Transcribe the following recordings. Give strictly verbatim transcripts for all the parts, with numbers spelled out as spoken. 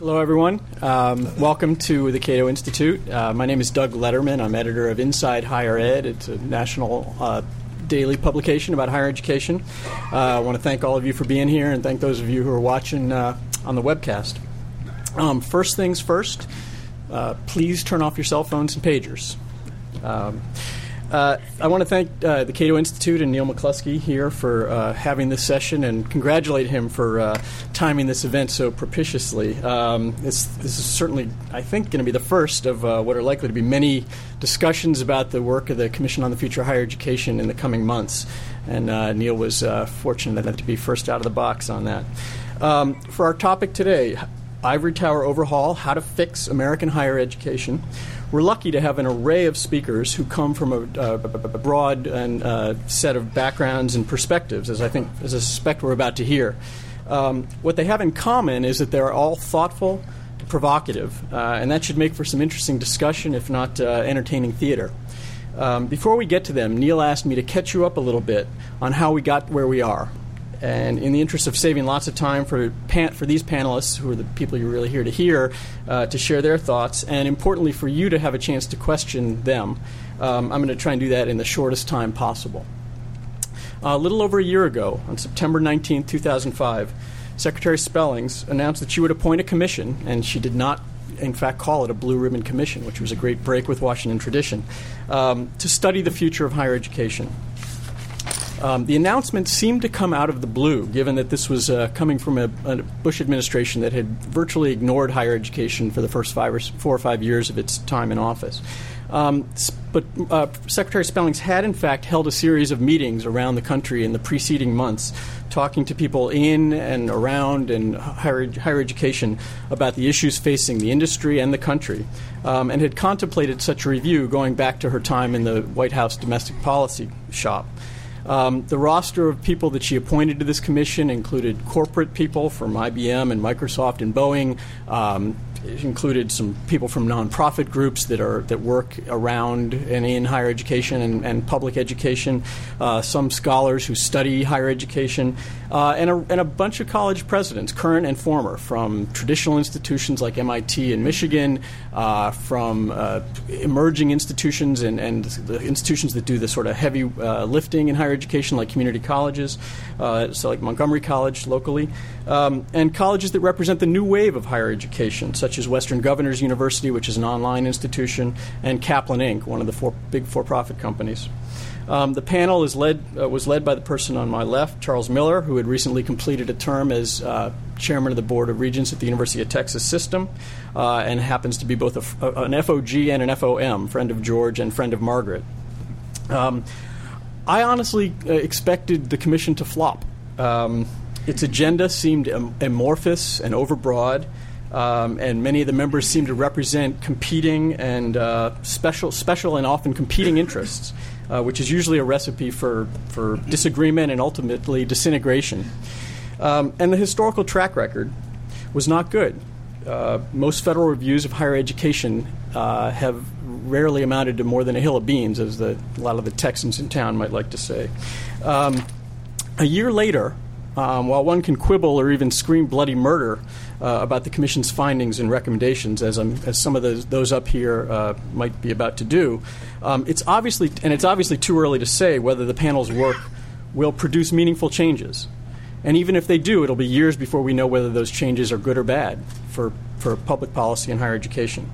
Hello, everyone. Um, welcome to the Cato Institute. Uh, my name is Doug Letterman. I'm editor of Inside Higher Ed. It's a national uh, daily publication about higher education. Uh, I want to thank all of you for being here and thank those of you who are watching uh, on the webcast. Um, first things first, uh, please turn off your cell phones and pagers. Um, Uh, I want to thank uh, the Cato Institute and Neil McCluskey here for uh, having this session and congratulate him for uh, timing this event so propitiously. Um, this, this is certainly, I think, going to be the first of uh, what are likely to be many discussions about the work of the Commission on the Future of Higher Education in the coming months. And uh, Neil was uh, fortunate enough to be first out of the box on that. Um, for our topic today, Ivory Tower Overhaul, How to Fix American Higher Education. We're lucky to have an array of speakers who come from a, uh, a broad and, uh, set of backgrounds and perspectives, as I think, as I suspect we're about to hear. Um, what they have in common is that they're all thoughtful, provocative, uh, and that should make for some interesting discussion, if not uh, entertaining theater. Um, before we get to them, Neil asked me to catch you up a little bit on how we got where we are. And in the interest of saving lots of time for pan- for these panelists, who are the people you're really here to hear, uh, to share their thoughts, and importantly for you to have a chance to question them, um, I'm going to try and do that in the shortest time possible. Uh, a little over a year ago, on September nineteenth, two thousand five, Secretary Spellings announced that she would appoint a commission, and she did not, in fact, call it a Blue Ribbon Commission, which was a great break with Washington tradition, um, to study the future of higher education. Um, the announcement seemed to come out of the blue, given that this was uh, coming from a, a Bush administration that had virtually ignored higher education for the first five or four or five years of its time in office. Um, but uh, Secretary Spellings had, in fact, held a series of meetings around the country in the preceding months, talking to people in and around and higher, higher education about the issues facing the industry and the country, um, and had contemplated such a review going back to her time in the White House domestic policy shop. Um, the roster of people that she appointed to this commission included corporate people from I B M and Microsoft and Boeing. Um, it included some people from nonprofit groups that are that work around and in higher education and, and public education. Uh, some scholars who study higher education, uh, and, a, and a bunch of college presidents, current and former, from traditional institutions like M I T in Michigan, uh, from uh, emerging institutions and, and the institutions that do the sort of heavy uh, lifting in higher education, like community colleges, uh, so like Montgomery College locally, um, and colleges that represent the new wave of higher education, such as Western Governors University, which is an online institution, and Kaplan, Incorporated, one of the four, big for-profit companies. Um, the panel is led uh, was led by the person on my left, Charles Miller, who had recently completed a term as uh, chairman of the Board of Regents at the University of Texas System, uh, and happens to be both a, a, an F O G and an F O M, friend of George and friend of Margaret. Um, I honestly expected the commission to flop. Um, its agenda seemed am- amorphous and overbroad. Um, and many of the members seem to represent competing and uh, special, special and often competing interests, uh, which is usually a recipe for, for disagreement and ultimately disintegration. Um, and the historical track record was not good. Uh, most federal reviews of higher education uh, have rarely amounted to more than a hill of beans, as the, a lot of the Texans in town might like to say. Um, a year later, Um, while one can quibble or even scream bloody murder uh, about the Commission's findings and recommendations, as, I'm, as some of those, those up here uh, might be about to do, um, it's obviously and it's obviously too early to say whether the panel's work will produce meaningful changes. And even if they do, it'll be years before we know whether those changes are good or bad for, for public policy and higher education.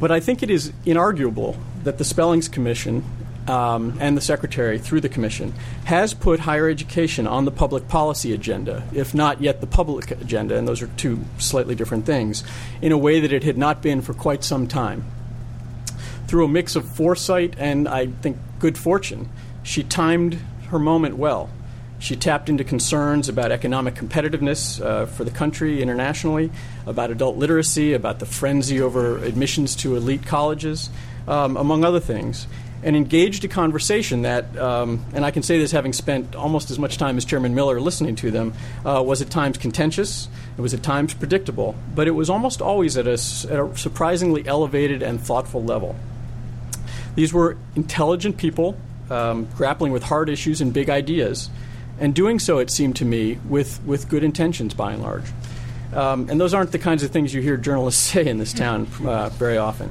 But I think it is inarguable that the Spellings Commission Um, and the Secretary, through the Commission, has put higher education on the public policy agenda, if not yet the public agenda, and those are two slightly different things, in a way that it had not been for quite some time. Through a mix of foresight and, I think, good fortune, she timed her moment well. She tapped into concerns about economic competitiveness uh, for the country internationally, about adult literacy, about the frenzy over admissions to elite colleges, um, among other things, and engaged a conversation that, um, and I can say this having spent almost as much time as Chairman Miller listening to them, uh, was at times contentious, it was at times predictable, but it was almost always at a, at a surprisingly elevated and thoughtful level. These were intelligent people um, grappling with hard issues and big ideas, and doing so, it seemed to me, with, with good intentions by and large. Um, and those aren't the kinds of things you hear journalists say in this town uh, very often.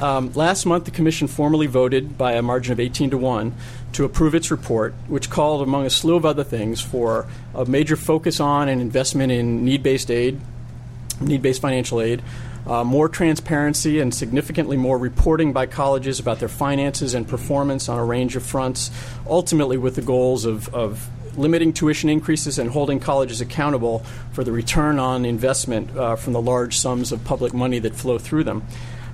Um, last month, the Commission formally voted by a margin of eighteen to one to approve its report, which called, among a slew of other things, for a major focus on and investment in need-based aid, need-based financial aid, uh, more transparency and significantly more reporting by colleges about their finances and performance on a range of fronts, ultimately with the goals of, of limiting tuition increases and holding colleges accountable for the return on investment uh, from the large sums of public money that flow through them.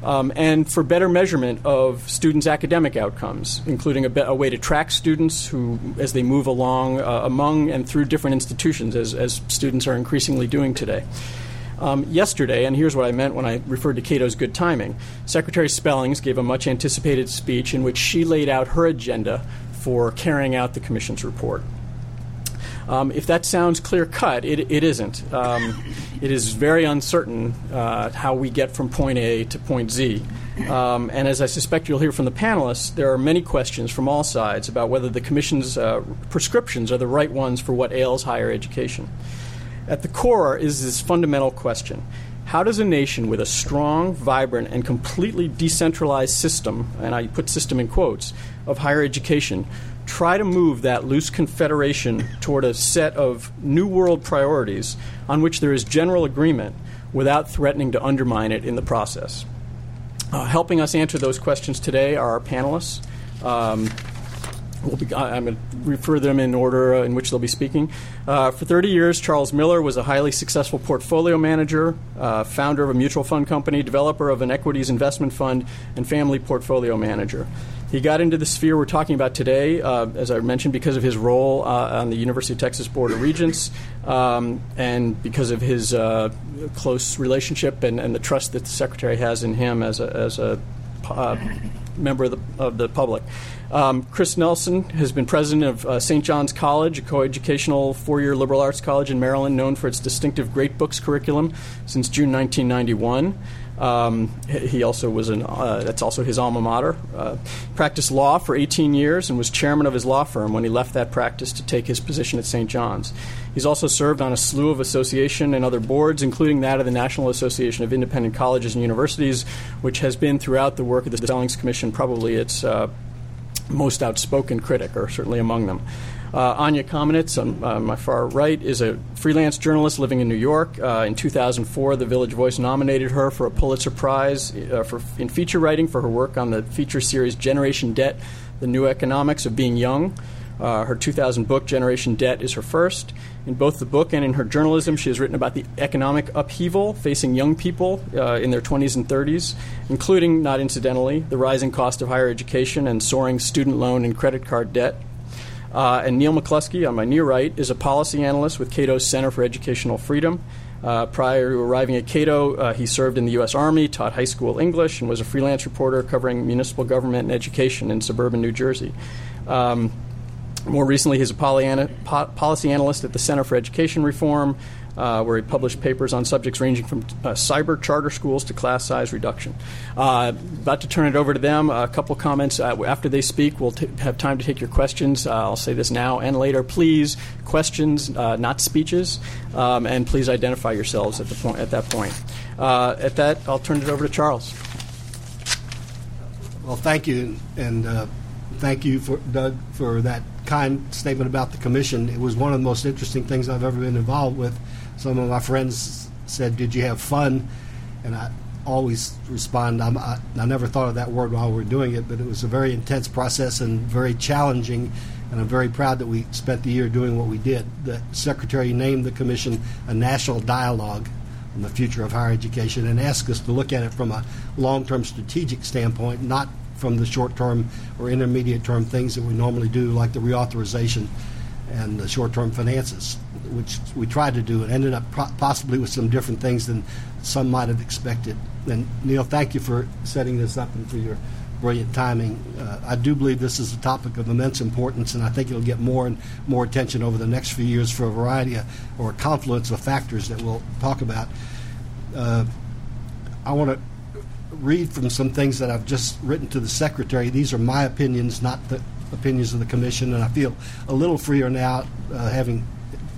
Um, and for better measurement of students' academic outcomes, including a, be- a way to track students who, as they move along uh, among and through different institutions, as, as students are increasingly doing today. Um, yesterday, and here's what I meant when I referred to Cato's good timing, Secretary Spellings gave a much-anticipated speech in which she laid out her agenda for carrying out the Commission's report. Um, if that sounds clear-cut, it, it isn't. Um, it is very uncertain uh, how we get from point A to point Z. Um, and as I suspect you'll hear from the panelists, there are many questions from all sides about whether the Commission's uh, prescriptions are the right ones for what ails higher education. At the core is this fundamental question. How does a nation with a strong, vibrant, and completely decentralized system, and I put system in quotes, of higher education try to move that loose confederation toward a set of new world priorities on which there is general agreement without threatening to undermine it in the process? Uh, helping us answer those questions today are our panelists. Um, We'll be, I'm going to refer them in order in which they'll be speaking. Uh, for thirty years, Charles Miller was a highly successful portfolio manager, uh, founder of a mutual fund company, developer of an equities investment fund, and family portfolio manager. He got into the sphere we're talking about today, uh, as I mentioned, because of his role uh, on the University of Texas Board of Regents um, and because of his uh, close relationship and, and the trust that the Secretary has in him as a, as a uh, member of the, of the public. Um, Chris Nelson has been president of uh, Saint John's College, a coeducational four-year liberal arts college in Maryland known for its distinctive Great Books curriculum since June nineteen ninety-one. Um, he also was an, uh, that's also his alma mater. Uh, practiced law for eighteen years and was chairman of his law firm when he left that practice to take his position at Saint John's. He's also served on a slew of association and other boards, including that of the National Association of Independent Colleges and Universities, which has been throughout the work of the Spellings Commission probably its uh, most outspoken critic, or certainly among them. Uh, Anya Kamenetz, on uh, my far right, is a freelance journalist living in New York. Uh, in two thousand four, the Village Voice nominated her for a Pulitzer Prize uh, for, in feature writing for her work on the feature series Generation Debt, The New Economics of Being Young. Uh, her two thousand book, Generation Debt, is her first. In both the book and in her journalism, she has written about the economic upheaval facing young people uh, in their twenties and thirties, including, not incidentally, the rising cost of higher education and soaring student loan and credit card debt. Uh, and Neil McCluskey, on my near right, is a policy analyst with Cato's Center for Educational Freedom. Uh, prior to arriving at Cato, uh, he served in the U S Army, taught high school English, and was a freelance reporter covering municipal government and education in suburban New Jersey. Um, More recently, he's a policy analyst at the Center for Education Reform, uh, where he published papers on subjects ranging from uh, cyber charter schools to class size reduction. Uh, about to turn it over to them. A couple comments. Uh, after they speak, we'll t- have time to take your questions. Uh, I'll say this now and later. Please, questions, uh, not speeches, um, and please identify yourselves at, the point, at that point. Uh, at that, I'll turn it over to Charles. Well, thank you, and uh, thank you, for Doug, for that kind statement about the commission. It was one of the most interesting things I've ever been involved with. Some of my friends said, "Did you have fun?" And I always respond, I'm, I, I never thought of that word while we were doing it, but it was a very intense process and very challenging, and I'm very proud that we spent the year doing what we did. The Secretary named the commission a national dialogue on the future of higher education and asked us to look at it from a long-term strategic standpoint, not from the short-term or intermediate-term things that we normally do, like the reauthorization and the short-term finances, which we tried to do and ended up pro- possibly with some different things than some might have expected. And, Neil, thank you for setting this up and for your brilliant timing. Uh, I do believe this is a topic of immense importance, and I think it'll get more and more attention over the next few years for a variety of, or a confluence of factors that we'll talk about. Uh, I want to read from some things that I've just written to the Secretary. These are my opinions, not the opinions of the Commission, and I feel a little freer now uh, having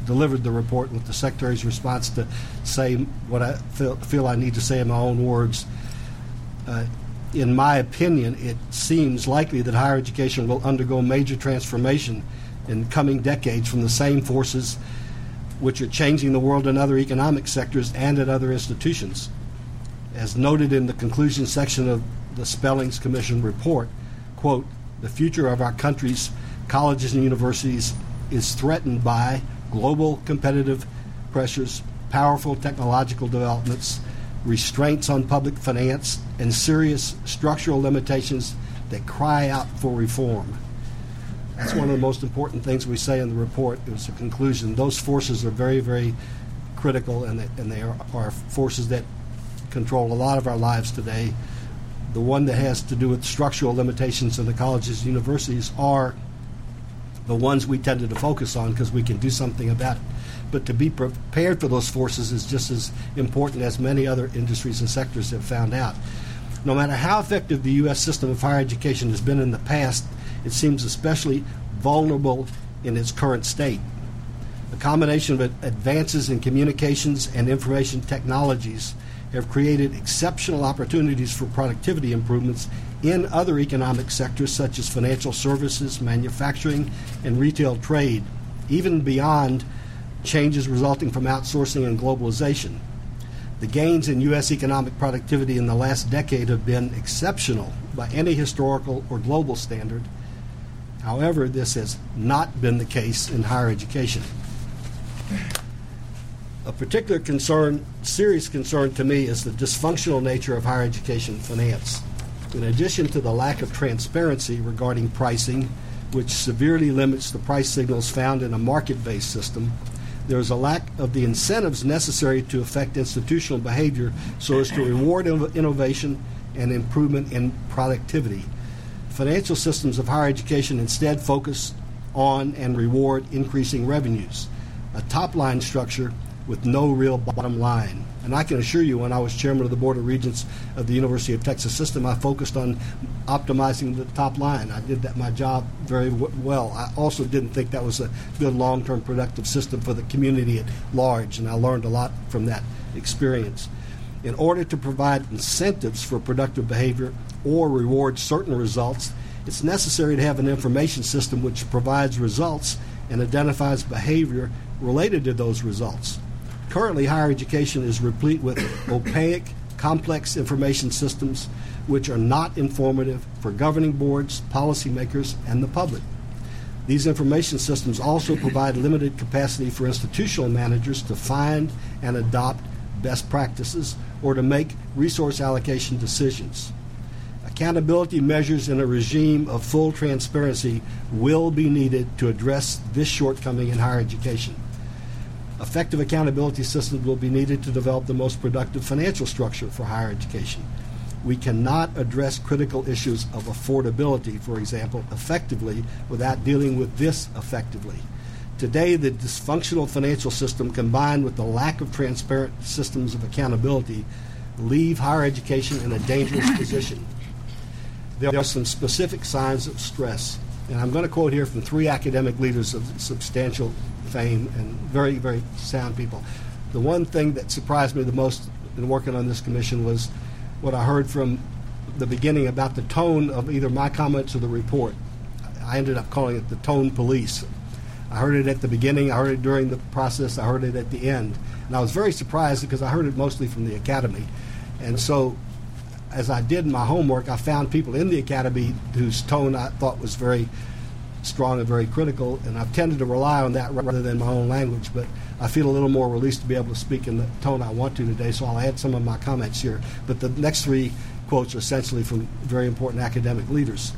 delivered the report with the Secretary's response to say what I feel, feel I need to say in my own words. Uh, in my opinion, it seems likely that higher education will undergo major transformation in coming decades from the same forces which are changing the world in other economic sectors and at other institutions. As noted in the conclusion section of the Spellings Commission report, quote, the future of our country's colleges and universities is threatened by global competitive pressures, powerful technological developments, restraints on public finance, and serious structural limitations that cry out for reform. That's one of the most important things we say in the report. It was a conclusion. Those forces are very, very critical, and they, and they are, are forces that control a lot of our lives today. The one that has to do with structural limitations in the colleges and universities are the ones we tended to focus on because we can do something about it. But to be prepared for those forces is just as important as many other industries and sectors have found out. No matter how effective the U S system of higher education has been in the past, it seems especially vulnerable in its current state. The combination of advances in communications and information technologies have created exceptional opportunities for productivity improvements in other economic sectors such as financial services, manufacturing, and retail trade, even beyond changes resulting from outsourcing and globalization. The gains in U S economic productivity in the last decade have been exceptional by any historical or global standard. However, this has not been the case in higher education. A particular concern, serious concern to me, is the dysfunctional nature of higher education finance. In addition to the lack of transparency regarding pricing, which severely limits the price signals found in a market-based system, there is a lack of the incentives necessary to affect institutional behavior so as to reward innovation and improvement in productivity. Financial systems of higher education instead focus on and reward increasing revenues, a top-line structure with no real bottom line. And I can assure you, when I was chairman of the Board of Regents of the University of Texas System, I focused on optimizing the top line. I did that my job very w- well. I also didn't think that was a good long-term productive system for the community at large, and I learned a lot from that experience. In order to provide incentives for productive behavior or reward certain results, it's necessary to have an information system which provides results and identifies behavior related to those results. Currently, higher education is replete with opaque, complex information systems which are not informative for governing boards, policymakers, and the public. These information systems also provide limited capacity for institutional managers to find and adopt best practices or to make resource allocation decisions. Accountability measures in a regime of full transparency will be needed to address this shortcoming in higher education. Effective accountability systems will be needed to develop the most productive financial structure for higher education. We cannot address critical issues of affordability, for example, effectively without dealing with this effectively. Today, the dysfunctional financial system combined with the lack of transparent systems of accountability leave higher education in a dangerous position. There are some specific signs of stress, and I'm going to quote here from three academic leaders of substantial fame and very, very sound people. The one thing that surprised me the most in working on this commission was what I heard from the beginning about the tone of either my comments or the report. I ended up calling it the tone police. I heard it at the beginning, I heard it during the process, I heard it at the end. And I was very surprised because I heard it mostly from the academy. And so as I did my homework, I found people in the academy whose tone I thought was very strong and very critical, and I've tended to rely on that rather than my own language, but I feel a little more released to be able to speak in the tone I want to today, so I'll add some of my comments here. But the next three quotes are essentially from very important academic leaders.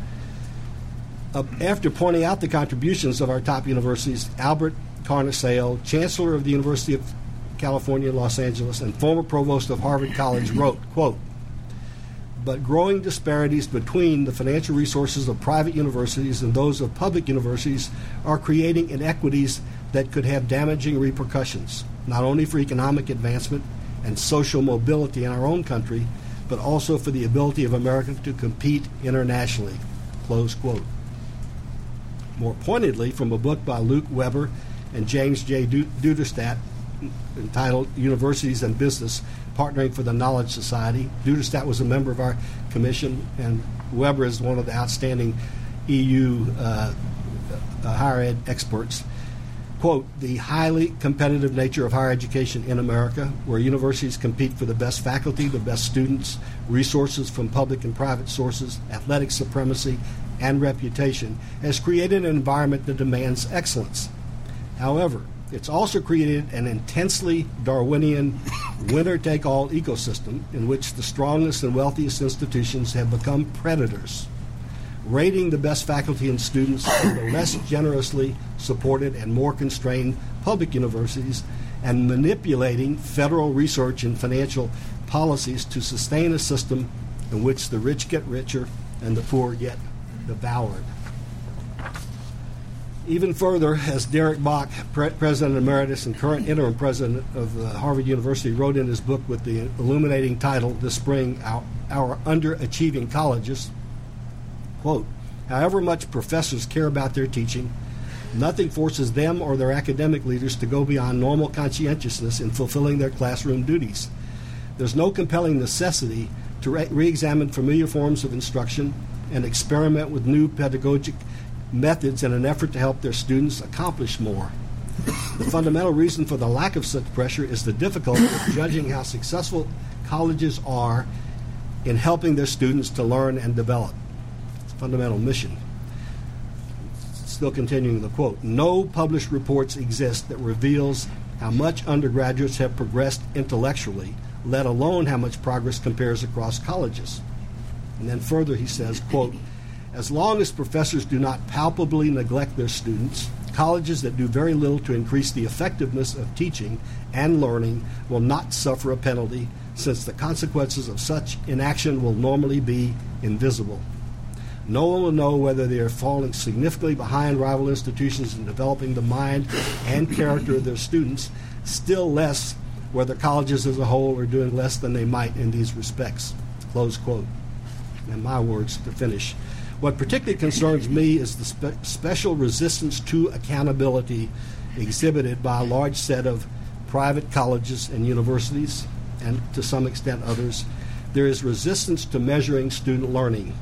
Uh, after pointing out the contributions of our top universities, Albert Carnesale, Chancellor of the University of California, Los Angeles, and former Provost of Harvard College wrote, quote, but growing disparities between the financial resources of private universities and those of public universities are creating inequities that could have damaging repercussions, not only for economic advancement and social mobility in our own country, but also for the ability of America to compete internationally. Close quote. More pointedly, from a book by Luke Weber and James J. Duderstadt, entitled Universities and Business, Partnering for the Knowledge Society. Duderstadt was a member of our commission, and Weber is one of the outstanding E U uh, uh, higher ed experts. Quote, the highly competitive nature of higher education in America, where universities compete for the best faculty, the best students, resources from public and private sources, athletic supremacy, and reputation, has created an environment that demands excellence. However, it's also created an intensely Darwinian winner-take-all ecosystem in which the strongest and wealthiest institutions have become predators, rating the best faculty and students of the less generously supported and more constrained public universities, and manipulating federal research and financial policies to sustain a system in which the rich get richer and the poor get devoured. Even further, as Derek Bok, pre- President Emeritus and current interim President of uh, Harvard University, wrote in his book with the illuminating title this spring, Our, Our Underachieving Colleges, quote, however much professors care about their teaching, nothing forces them or their academic leaders to go beyond normal conscientiousness in fulfilling their classroom duties. There's no compelling necessity to re- re-examine familiar forms of instruction and experiment with new pedagogic methods in an effort to help their students accomplish more. The fundamental reason for the lack of such pressure is the difficulty of judging how successful colleges are in helping their students to learn and develop. It's a fundamental mission. Still continuing the quote, no published reports exist that reveals how much undergraduates have progressed intellectually, let alone how much progress compares across colleges. And then further he says, quote, as long as professors do not palpably neglect their students, colleges that do very little to increase the effectiveness of teaching and learning will not suffer a penalty, since the consequences of such inaction will normally be invisible. No one will know whether they are falling significantly behind rival institutions in developing the mind and character of their students, still less whether colleges as a whole are doing less than they might in these respects. Close quote. And my words to finish. What particularly concerns me is the spe- special resistance to accountability exhibited by a large set of private colleges and universities, and to some extent others. There is resistance to measuring student learning.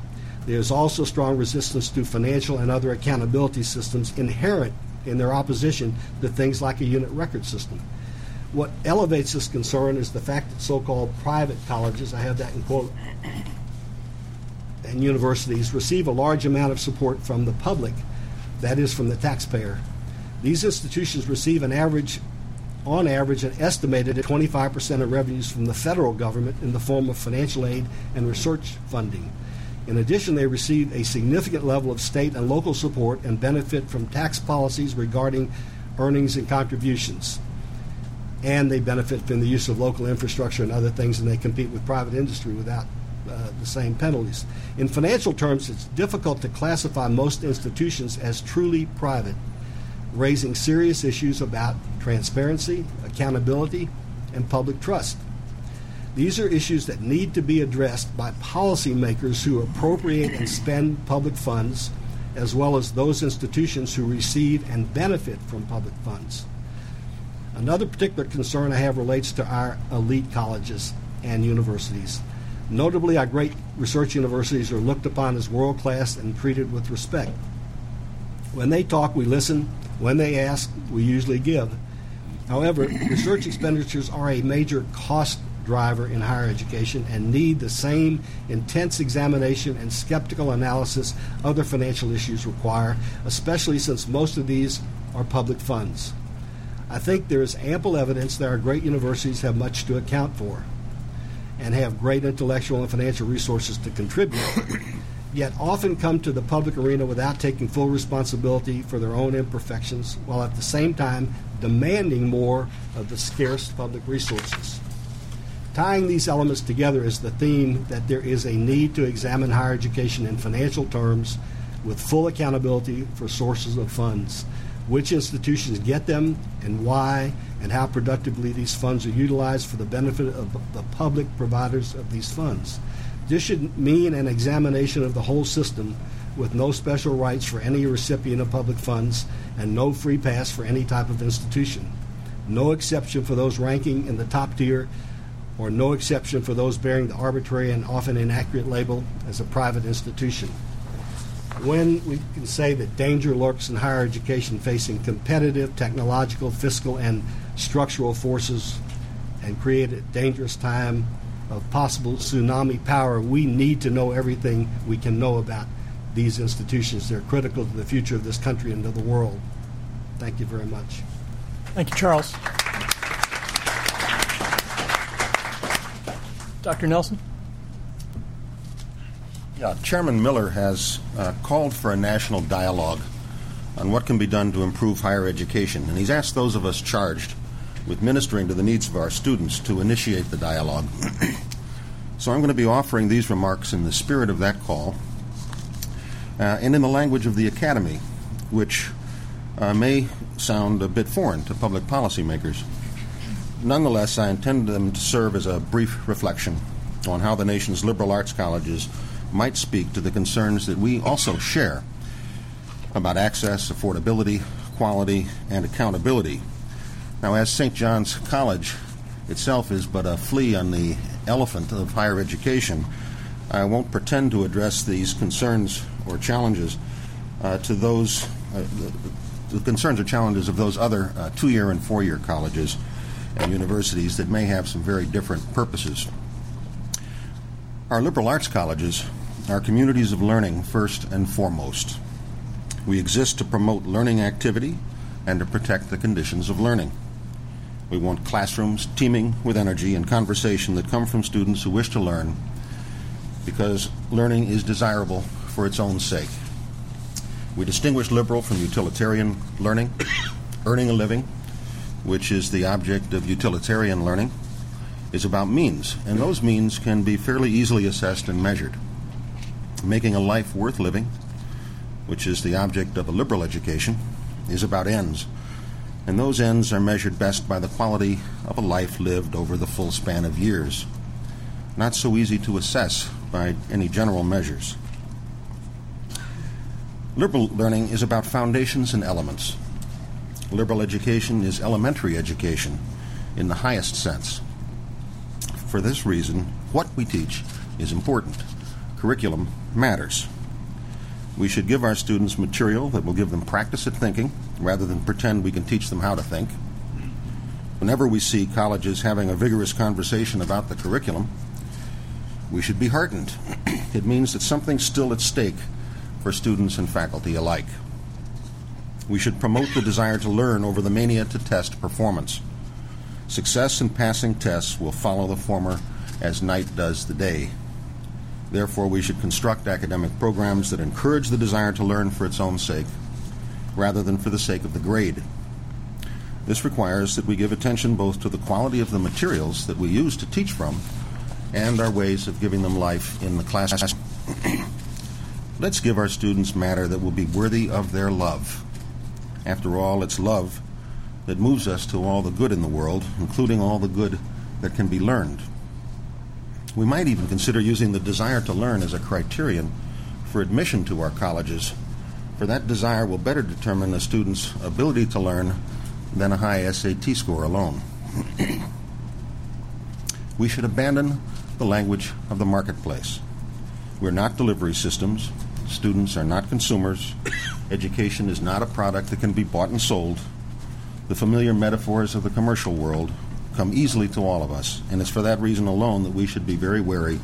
There is also strong resistance to financial and other accountability systems inherent in their opposition to things like a unit record system. What elevates this concern is the fact that so-called private colleges, I have that in quote, and universities receive a large amount of support from the public, that is from the taxpayer. These institutions receive an average, on average, an estimated twenty-five percent of revenues from the federal government in the form of financial aid and research funding. In addition, they receive a significant level of state and local support and benefit from tax policies regarding earnings and contributions. And they benefit from the use of local infrastructure and other things, and they compete with private industry without Uh, the same penalties. In financial terms, it's difficult to classify most institutions as truly private, raising serious issues about transparency, accountability, and public trust. These are issues that need to be addressed by policymakers who appropriate and spend public funds, as well as those institutions who receive and benefit from public funds. Another particular concern I have relates to our elite colleges and universities. Notably, our great research universities are looked upon as world-class and treated with respect. When they talk, we listen. When they ask, we usually give. However, research expenditures are a major cost driver in higher education and need the same intense examination and skeptical analysis other financial issues require, especially since most of these are public funds. I think there is ample evidence that our great universities have much to account for and have great intellectual and financial resources to contribute, yet often come to the public arena without taking full responsibility for their own imperfections, while at the same time demanding more of the scarce public resources. Tying these elements together is the theme that there is a need to examine higher education in financial terms with full accountability for sources of funds, which institutions get them and why, and how productively these funds are utilized for the benefit of the public providers of these funds. This should mean an examination of the whole system with no special rights for any recipient of public funds and no free pass for any type of institution. No exception for those ranking in the top tier, or no exception for those bearing the arbitrary and often inaccurate label as a private institution. When we can say that danger lurks in higher education facing competitive, technological, fiscal, and structural forces and create a dangerous time of possible tsunami power, we need to know everything we can know about these institutions. They're critical to the future of this country and of the world. Thank you very much. Thank you, Charles. Doctor Nelson? Yeah, Chairman Miller has uh, called for a national dialogue on what can be done to improve higher education, and he's asked those of us charged with ministering to the needs of our students to initiate the dialogue. So I'm going to be offering these remarks in the spirit of that call uh, and in the language of the Academy, which uh, may sound a bit foreign to public policymakers. Nonetheless, I intend them to serve as a brief reflection on how the nation's liberal arts colleges might speak to the concerns that we also share about access, affordability, quality, and accountability. Now, as Saint John's College itself is but a flea on the elephant of higher education, I won't pretend to address these concerns or challenges uh, to those uh, the, the concerns or challenges of those other uh, two-year and four-year colleges and universities that may have some very different purposes. Our liberal arts colleges are communities of learning first and foremost. We exist to promote learning activity and to protect the conditions of learning. We want classrooms teeming with energy and conversation that come from students who wish to learn, because learning is desirable for its own sake. We distinguish liberal from utilitarian learning, earning a living, which is the object of utilitarian learning, is about means, and those means can be fairly easily assessed and measured. Making a life worth living, which is the object of a liberal education, is about ends, and those ends are measured best by the quality of a life lived over the full span of years, not so easy to assess by any general measures. Liberal learning is about foundations and elements. Liberal education is elementary education in the highest sense. For this reason, what we teach is important. Curriculum matters. We should give our students material that will give them practice at thinking rather than pretend we can teach them how to think. Whenever we see colleges having a vigorous conversation about the curriculum, we should be heartened. It means that something's still at stake for students and faculty alike. We should promote the desire to learn over the mania to test performance. Success in passing tests will follow the former as night does the day. Therefore, we should construct academic programs that encourage the desire to learn for its own sake rather than for the sake of the grade. This requires that we give attention both to the quality of the materials that we use to teach from and our ways of giving them life in the class. Let's give our students matter that will be worthy of their love. After all, it's love that moves us to all the good in the world, including all the good that can be learned. We might even consider using the desire to learn as a criterion for admission to our colleges, for that desire will better determine a student's ability to learn than a high S A T score alone. We should abandon the language of the marketplace. We're not delivery systems. Students are not consumers. Education is not a product that can be bought and sold. The familiar metaphors of the commercial world come easily to all of us, and it's for that reason alone that we should be very wary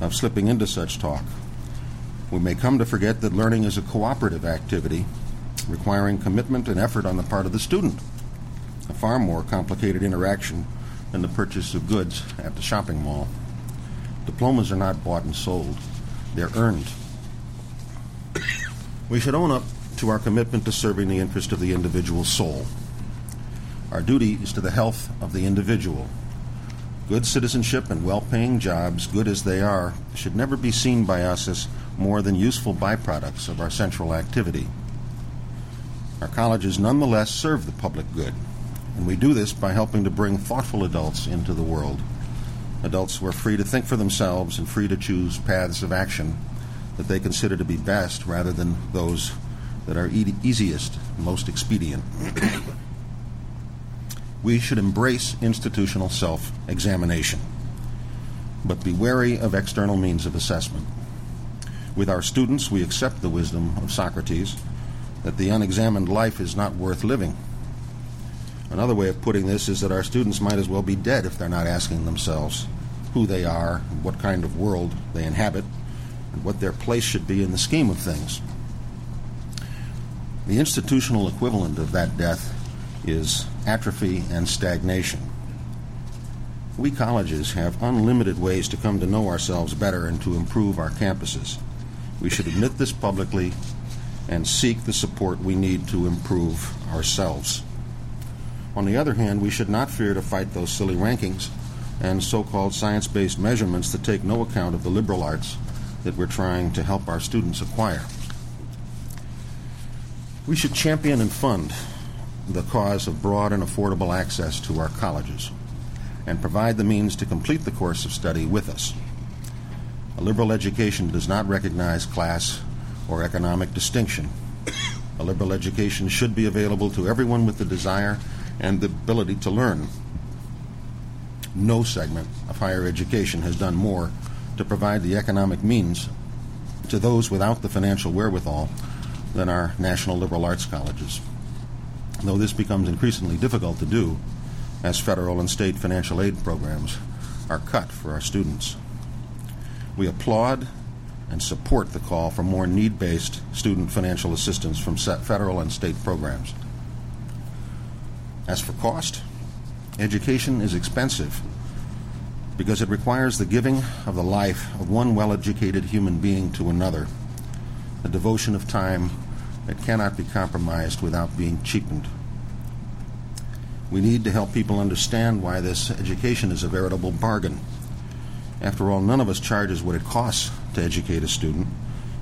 of slipping into such talk. We may come to forget that learning is a cooperative activity requiring commitment and effort on the part of the student, a far more complicated interaction than the purchase of goods at the shopping mall. Diplomas are not bought and sold, they're earned. We should own up to our commitment to serving the interest of the individual soul. Our duty is to the health of the individual. Good citizenship and well-paying jobs, good as they are, should never be seen by us as more than useful byproducts of our central activity. Our colleges nonetheless serve the public good, and we do this by helping to bring thoughtful adults into the world, adults who are free to think for themselves and free to choose paths of action that they consider to be best rather than those that are e- easiest, most expedient. We should embrace institutional self-examination, but be wary of external means of assessment. With our students, we accept the wisdom of Socrates that the unexamined life is not worth living. Another way of putting this is that our students might as well be dead if they're not asking themselves who they are, what kind of world they inhabit, and what their place should be in the scheme of things. The institutional equivalent of that death is atrophy and stagnation. We colleges have unlimited ways to come to know ourselves better and to improve our campuses. We should admit this publicly and seek the support we need to improve ourselves. On the other hand, we should not fear to fight those silly rankings and so-called science-based measurements that take no account of the liberal arts that we're trying to help our students acquire. We should champion and fund the cause of broad and affordable access to our colleges and provide the means to complete the course of study with us. A liberal education does not recognize class or economic distinction. A liberal education should be available to everyone with the desire and the ability to learn. No segment of higher education has done more to provide the economic means to those without the financial wherewithal than our national liberal arts colleges, though this becomes increasingly difficult to do as federal and state financial aid programs are cut for our students. We applaud and support the call for more need-based student financial assistance from federal and state programs. As for cost, education is expensive because it requires the giving of the life of one well-educated human being to another, a devotion of time that cannot be compromised without being cheapened. We need to help people understand why this education is a veritable bargain. After all, none of us charges what it costs to educate a student,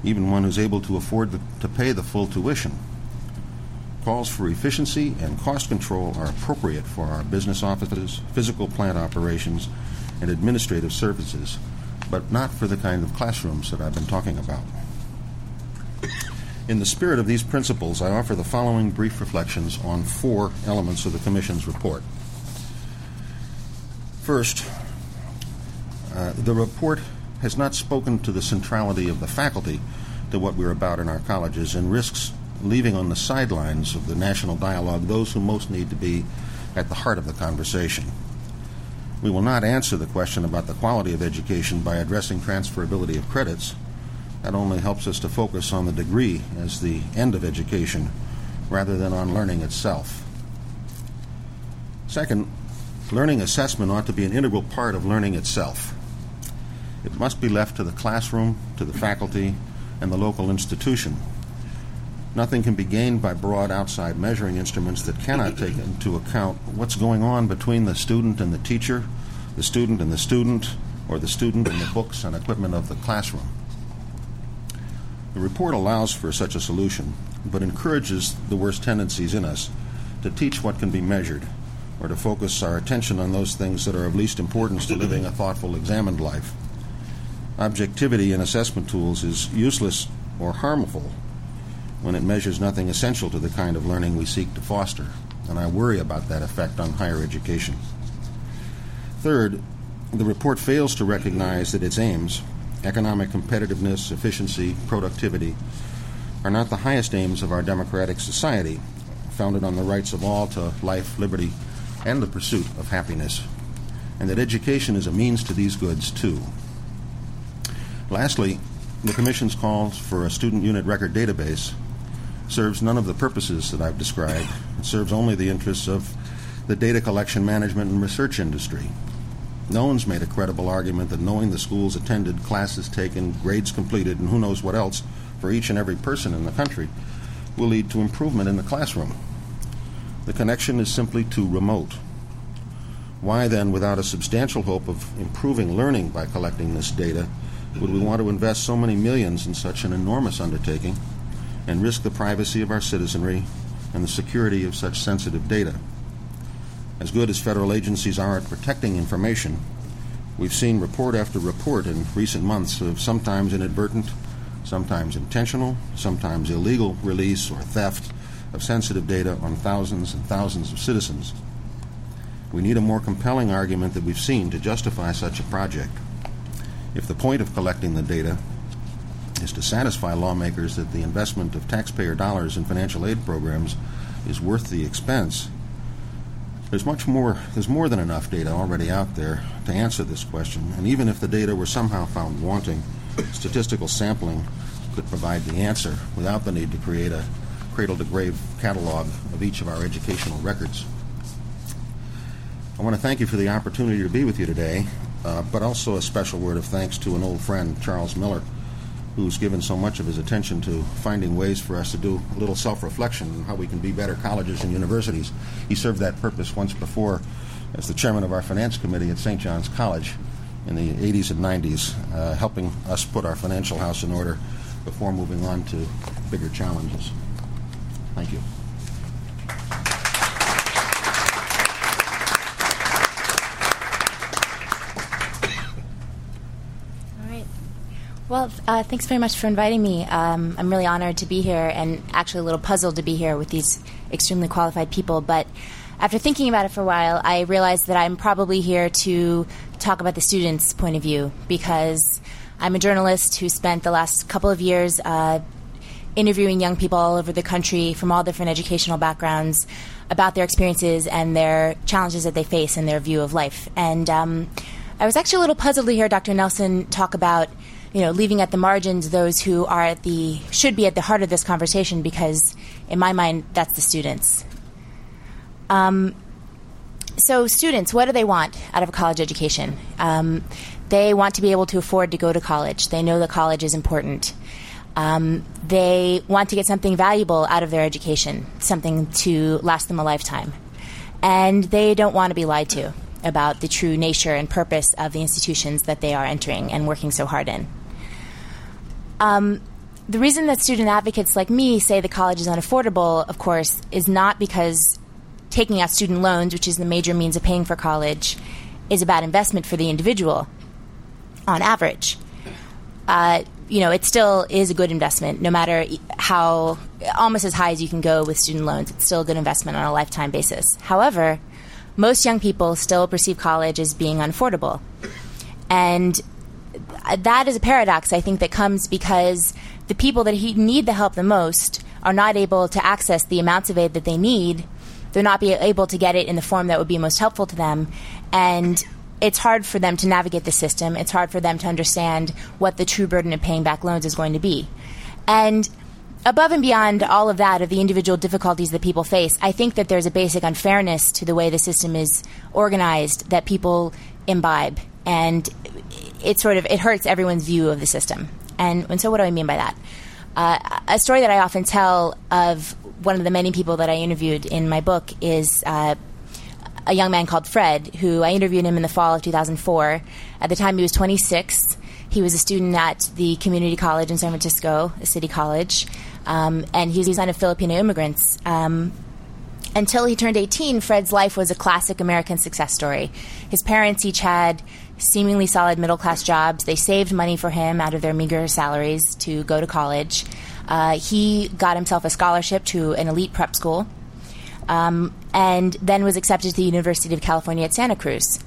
even one who's able to afford the, to pay the full tuition. Calls for efficiency and cost control are appropriate for our business offices, physical plant operations, and administrative services, but not for the kind of classrooms that I've been talking about. In the spirit of these principles, I offer the following brief reflections on four elements of the Commission's report. First, uh, the report has not spoken to the centrality of the faculty to what we're about in our colleges and risks leaving on the sidelines of the national dialogue those who most need to be at the heart of the conversation. We will not answer the question about the quality of education by addressing transferability of credits. That only helps us to focus on the degree as the end of education rather than on learning itself. Second, learning assessment ought to be an integral part of learning itself. It must be left to the classroom, to the faculty, and the local institution. Nothing can be gained by broad outside measuring instruments that cannot take into account what's going on between the student and the teacher, the student and the student, or the student and the books and equipment of the classroom. The report allows for such a solution, but encourages the worst tendencies in us to teach what can be measured, or to focus our attention on those things that are of least importance to living a thoughtful, examined life. Objectivity in assessment tools is useless or harmful when it measures nothing essential to the kind of learning we seek to foster, and I worry about that effect on higher education. Third, the report fails to recognize that its aims, economic competitiveness, efficiency, productivity, are not the highest aims of our democratic society, founded on the rights of all to life, liberty, and the pursuit of happiness, and that education is a means to these goods, too. Lastly, the Commission's calls for a student unit record database serves none of the purposes that I've described. It serves only the interests of the data collection, management, and research industry. No one's made a credible argument that knowing the schools attended, classes taken, grades completed, and who knows what else for each and every person in the country will lead to improvement in the classroom. The connection is simply too remote. Why then, without a substantial hope of improving learning by collecting this data, would we want to invest so many millions in such an enormous undertaking and risk the privacy of our citizenry and the security of such sensitive data? As good as federal agencies are at protecting information, we've seen report after report in recent months of sometimes inadvertent sometimes intentional, sometimes illegal release or theft of sensitive data on thousands and thousands of citizens. We need a more compelling argument than we've seen to justify such a project. If the point of collecting the data is to satisfy lawmakers that the investment of taxpayer dollars in financial aid programs is worth the expense, there's much more, there's more than enough data already out there to answer this question, and even if the data were somehow found wanting, statistical sampling could provide the answer without the need to create a cradle-to-grave catalog of each of our educational records. I want to thank you for the opportunity to be with you today, uh, but also a special word of thanks to an old friend, Charles Miller, who's given so much of his attention to finding ways for us to do a little self-reflection on how we can be better colleges and universities. He served that purpose once before as the chairman of our finance committee at Saint John's College in the eighties and nineties, uh, helping us put our financial house in order before moving on to bigger challenges. Thank you. Well, uh, thanks very much for inviting me. Um, I'm really honored to be here and actually a little puzzled to be here with these extremely qualified people. But after thinking about it for a while, I realized that I'm probably here to talk about the students' point of view, because I'm a journalist who spent the last couple of years uh, interviewing young people all over the country from all different educational backgrounds about their experiences and their challenges that they face and their view of life. And um, I was actually a little puzzled to hear Doctor Nelson talk about you know, leaving at the margins those who are at the, should be at the heart of this conversation, because in my mind, that's the students. Um, so students, what do they want out of a college education? Um, they want to be able to afford to go to college. They know that college is important. Um, they want to get something valuable out of their education, something to last them a lifetime. And they don't want to be lied to about the true nature and purpose of the institutions that they are entering and working so hard in. Um, the reason that student advocates like me say the college is unaffordable, of course, is not because taking out student loans, which is the major means of paying for college, is a bad investment for the individual on average. Uh, you know, it still is a good investment, no matter how, almost as high as you can go with student loans. It's still a good investment on a lifetime basis. However, most young people still perceive college as being unaffordable. And that is a paradox, I think, that comes because the people that need the help the most are not able to access the amounts of aid that they need. They're not be able to get it in the form that would be most helpful to them. And it's hard for them to navigate the system. It's hard for them to understand what the true burden of paying back loans is going to be. And above and beyond all of that, of the individual difficulties that people face, I think that there's a basic unfairness to the way the system is organized that people imbibe, and it sort of it hurts everyone's view of the system. And, and so what do I mean by that? Uh, a story that I often tell of one of the many people that I interviewed in my book is uh, a young man called Fred, who I interviewed him in the fall of two thousand four. At the time, he was twenty-six. He was a student at the community college in San Francisco, a city college. Um, and he was a son of Filipino immigrants. Um, until he turned eighteen, Fred's life was a classic American success story. His parents each had seemingly solid middle-class jobs. They saved money for him out of their meager salaries to go to college. Uh, he got himself a scholarship to an elite prep school, um, and then was accepted to the University of California at Santa Cruz.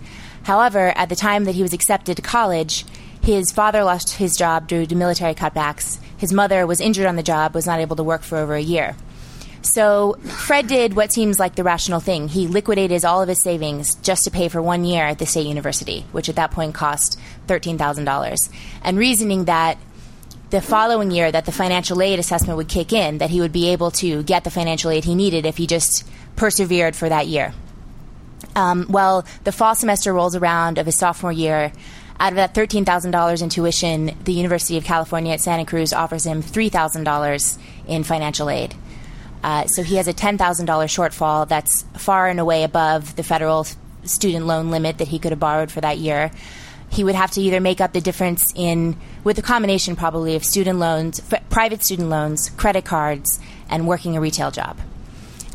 However, at the time that he was accepted to college, his father lost his job due to military cutbacks. His mother was injured on the job, was not able to work for over a year. So Fred did what seems like the rational thing. He liquidated all of his savings just to pay for one year at the State University, which at that point cost thirteen thousand dollars. And reasoning that the following year that the financial aid assessment would kick in, that he would be able to get the financial aid he needed if he just persevered for that year. Um, well, the fall semester rolls around of his sophomore year. Out of that thirteen thousand dollars in tuition, the University of California at Santa Cruz offers him three thousand dollars in financial aid. Uh, so he has a ten thousand dollars shortfall that's far and away above the federal student loan limit that he could have borrowed for that year. He would have to either make up the difference in, with a combination probably of student loans, f- private student loans, credit cards, and working a retail job.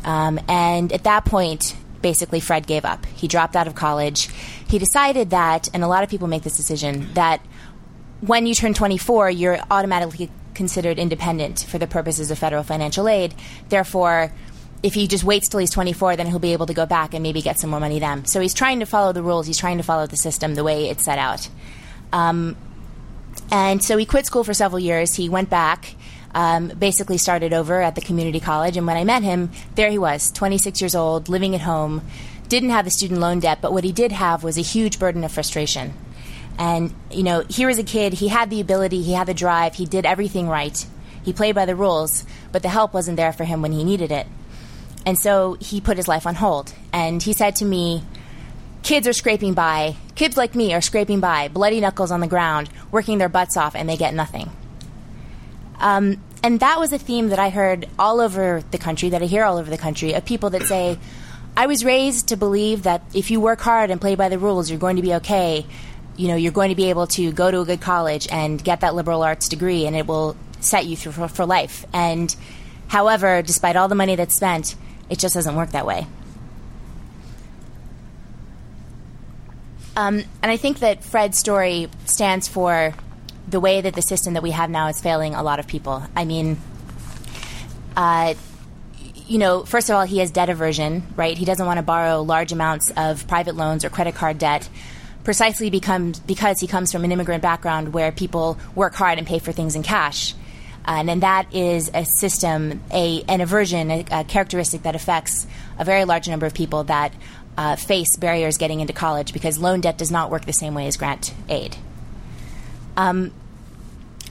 Um, and at that point, basically, Fred gave up. He dropped out of college. He decided that, and a lot of people make this decision, that when you turn twenty-four, you're automatically considered independent for the purposes of federal financial aid. Therefore, if he just waits till he's twenty-four, then he'll be able to go back and maybe get some more money then. So he's trying to follow the rules. He's trying to follow the system the way it's set out. Um, and so he quit school for several years. He went back, um, basically started over at the community college. And when I met him, there he was, twenty-six years old, living at home, didn't have the student loan debt. But what he did have was a huge burden of frustration. And, you know, here was a kid. He had the ability. He had the drive. He did everything right. He played by the rules. But the help wasn't there for him when he needed it. And so he put his life on hold. And he said to me, kids are scraping by. Kids like me are scraping by, bloody knuckles on the ground, working their butts off, and they get nothing. Um, and that was a theme that I heard all over the country, that I hear all over the country, of people that say, I was raised to believe that if you work hard and play by the rules, you're going to be okay. You know, you're going to be able to go to a good college and get that liberal arts degree, and it will set you through for, for life. And however, despite all the money that's spent, it just doesn't work that way. Um, and I think that Fred's story stands for the way that the system that we have now is failing a lot of people. I mean, uh, you know, first of all, he has debt aversion, right? He doesn't want to borrow large amounts of private loans or credit card debt precisely becomes, because he comes from an immigrant background where people work hard and pay for things in cash. Uh, and, and that is a system, a an aversion, a, a characteristic that affects a very large number of people that uh, face barriers getting into college because loan debt does not work the same way as grant aid. Um,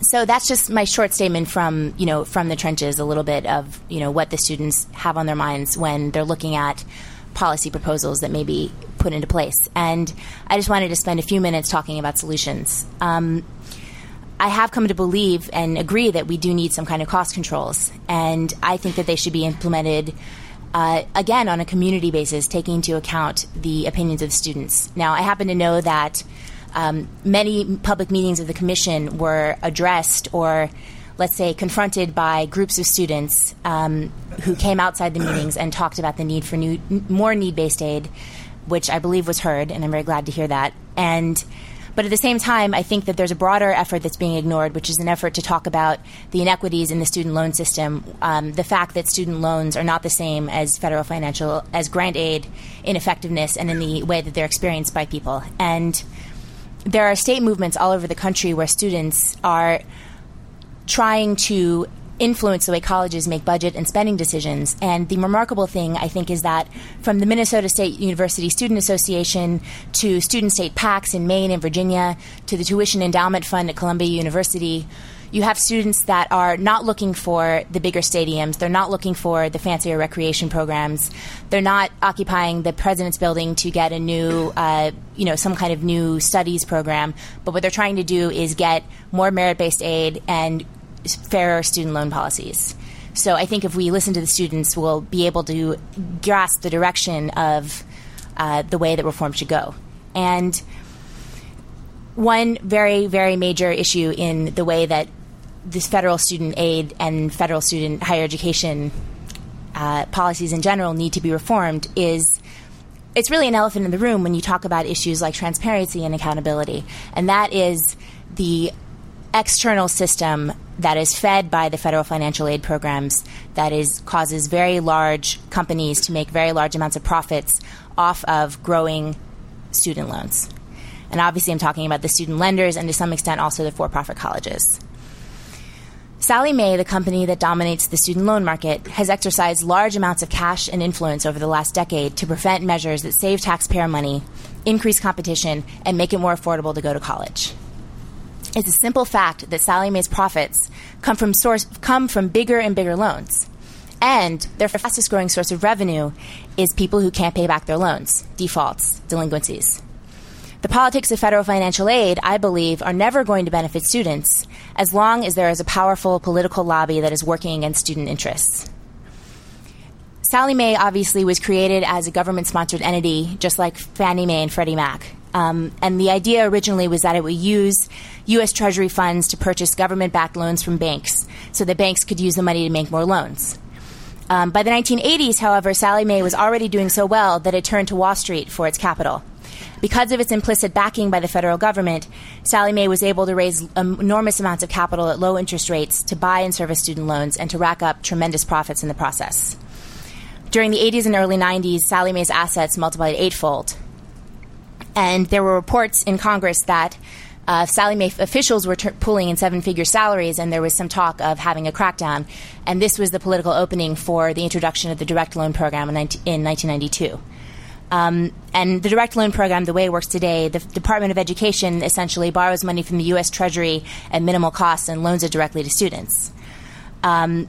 so that's just my short statement from, you know, from the trenches, a little bit of, you know, what the students have on their minds when they're looking at policy proposals that may be put into place. And I just wanted to spend a few minutes talking about solutions. Um, I have come to believe and agree that we do need some kind of cost controls. And I think that they should be implemented, uh, again, on a community basis, taking into account the opinions of students. Now, I happen to know that um, many public meetings of the commission were addressed or, let's say, confronted by groups of students um, who came outside the meetings and talked about the need for new, more need-based aid, which I believe was heard, and I'm very glad to hear that. And But at the same time, I think that there's a broader effort that's being ignored, which is an effort to talk about the inequities in the student loan system, um, the fact that student loans are not the same as federal financial, as grant aid in effectiveness and in the way that they're experienced by people. And there are state movements all over the country where students are trying to influence the way colleges make budget and spending decisions. And the remarkable thing, I think, is that from the Minnesota State University Student Association to student state PACs in Maine and Virginia to the Tuition Endowment Fund at Columbia University, you have students that are not looking for the bigger stadiums. They're not looking for the fancier recreation programs. They're not occupying the president's building to get a new, uh, you know, some kind of new studies program. But what they're trying to do is get more merit-based aid and fairer student loan policies. So I think if we listen to the students, we'll be able to grasp the direction of uh, the way that reform should go. And one very, very major issue in the way that this federal student aid and federal student higher education uh, policies in general need to be reformed is it's really an elephant in the room when you talk about issues like transparency and accountability. And that is the external system that is fed by the federal financial aid programs that is causes very large companies to make very large amounts of profits off of growing student loans. And obviously I'm talking about the student lenders and to some extent also the for-profit colleges. Sallie Mae, the company that dominates the student loan market, has exercised large amounts of cash and influence over the last decade to prevent measures that save taxpayer money, increase competition, and make it more affordable to go to college. It's a simple fact that Sallie Mae's profits come from source come from bigger and bigger loans. And their fastest growing source of revenue is people who can't pay back their loans, defaults, delinquencies. The politics of federal financial aid, I believe, are never going to benefit students as long as there is a powerful political lobby that is working against student interests. Sallie Mae obviously was created as a government-sponsored entity, just like Fannie Mae and Freddie Mac. Um, and the idea originally was that it would use U S Treasury funds to purchase government-backed loans from banks so that banks could use the money to make more loans. Um, by the nineteen eighties, however, Sallie Mae was already doing so well that it turned to Wall Street for its capital. Because of its implicit backing by the federal government, Sallie Mae was able to raise enormous amounts of capital at low interest rates to buy and service student loans and to rack up tremendous profits in the process. During the eighties and early nineties, Sallie Mae's assets multiplied eightfold. And there were reports in Congress that uh, Sallie Mae officials were t- pulling in seven-figure salaries, and there was some talk of having a crackdown. And this was the political opening for the introduction of the direct loan program in, nineteen- in nineteen ninety-two. Um, and the direct loan program, the way it works today, the Department of Education essentially borrows money from the U S Treasury at minimal costs and loans it directly to students. Um,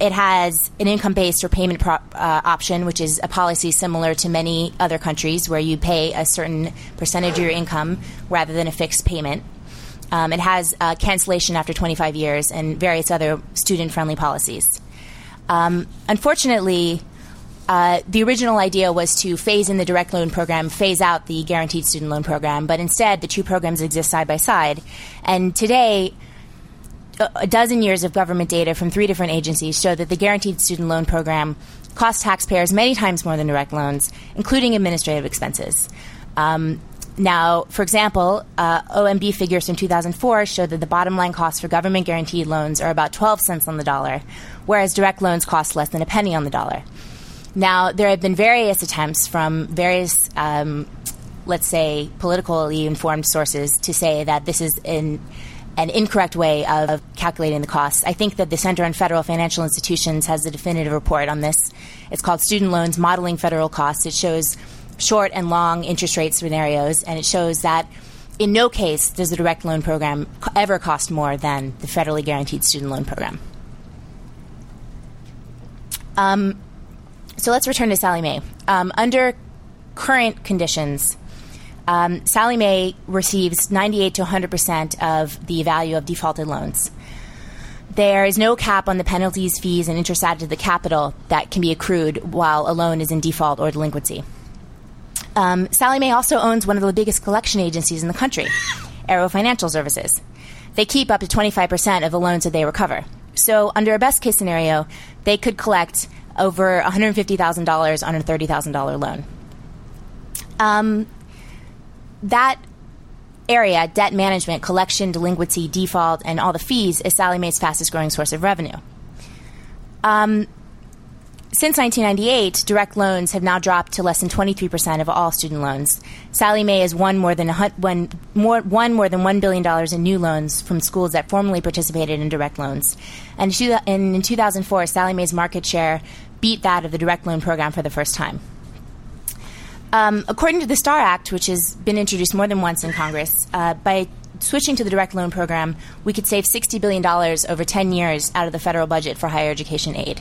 it has an income-based repayment pro- uh, option, which is a policy similar to many other countries where you pay a certain percentage of your income rather than a fixed payment. Um, it has uh, cancellation after twenty-five years and various other student-friendly policies. Um, unfortunately, Uh, the original idea was to phase in the direct loan program, phase out the guaranteed student loan program, but instead the two programs exist side by side. And today, a, a dozen years of government data from three different agencies show that the guaranteed student loan program costs taxpayers many times more than direct loans, including administrative expenses. Um, now, for example, uh, O M B figures from two thousand four show that the bottom line costs for government guaranteed loans are about twelve cents on the dollar, whereas direct loans cost less than a penny on the dollar. Now, there have been various attempts from various, um, let's say, politically informed sources to say that this is an, an incorrect way of, of calculating the costs. I think that the Center on Federal Financial Institutions has a definitive report on this. It's called Student Loans Modeling Federal Costs. It shows short and long interest rate scenarios, and it shows that in no case does the direct loan program ever cost more than the federally guaranteed student loan program. Um... So let's return to Sallie Mae. Um, under current conditions, um, Sallie Mae receives ninety-eight to one hundred percent of the value of defaulted loans. There is no cap on the penalties, fees, and interest added to the capital that can be accrued while a loan is in default or delinquency. Um, Sallie Mae also owns one of the biggest collection agencies in the country, Arrow Financial Services. They keep up to twenty-five percent of the loans that they recover. So under a best-case scenario, they could collect over one hundred fifty thousand dollars on a thirty thousand dollars loan. Um, that area, debt management, collection, delinquency, default, and all the fees, is Sallie Mae's fastest-growing source of revenue. Um, since nineteen ninety-eight, direct loans have now dropped to less than twenty-three percent of all student loans. Sallie Mae has won more than one, more, won more than one billion dollars in new loans from schools that formerly participated in direct loans. And in two thousand four, Sallie Mae's market share beat that of the direct loan program for the first time. Um, according to the STAR Act, which has been introduced more than once in Congress, uh, by switching to the direct loan program, we could save sixty billion dollars over ten years out of the federal budget for higher education aid.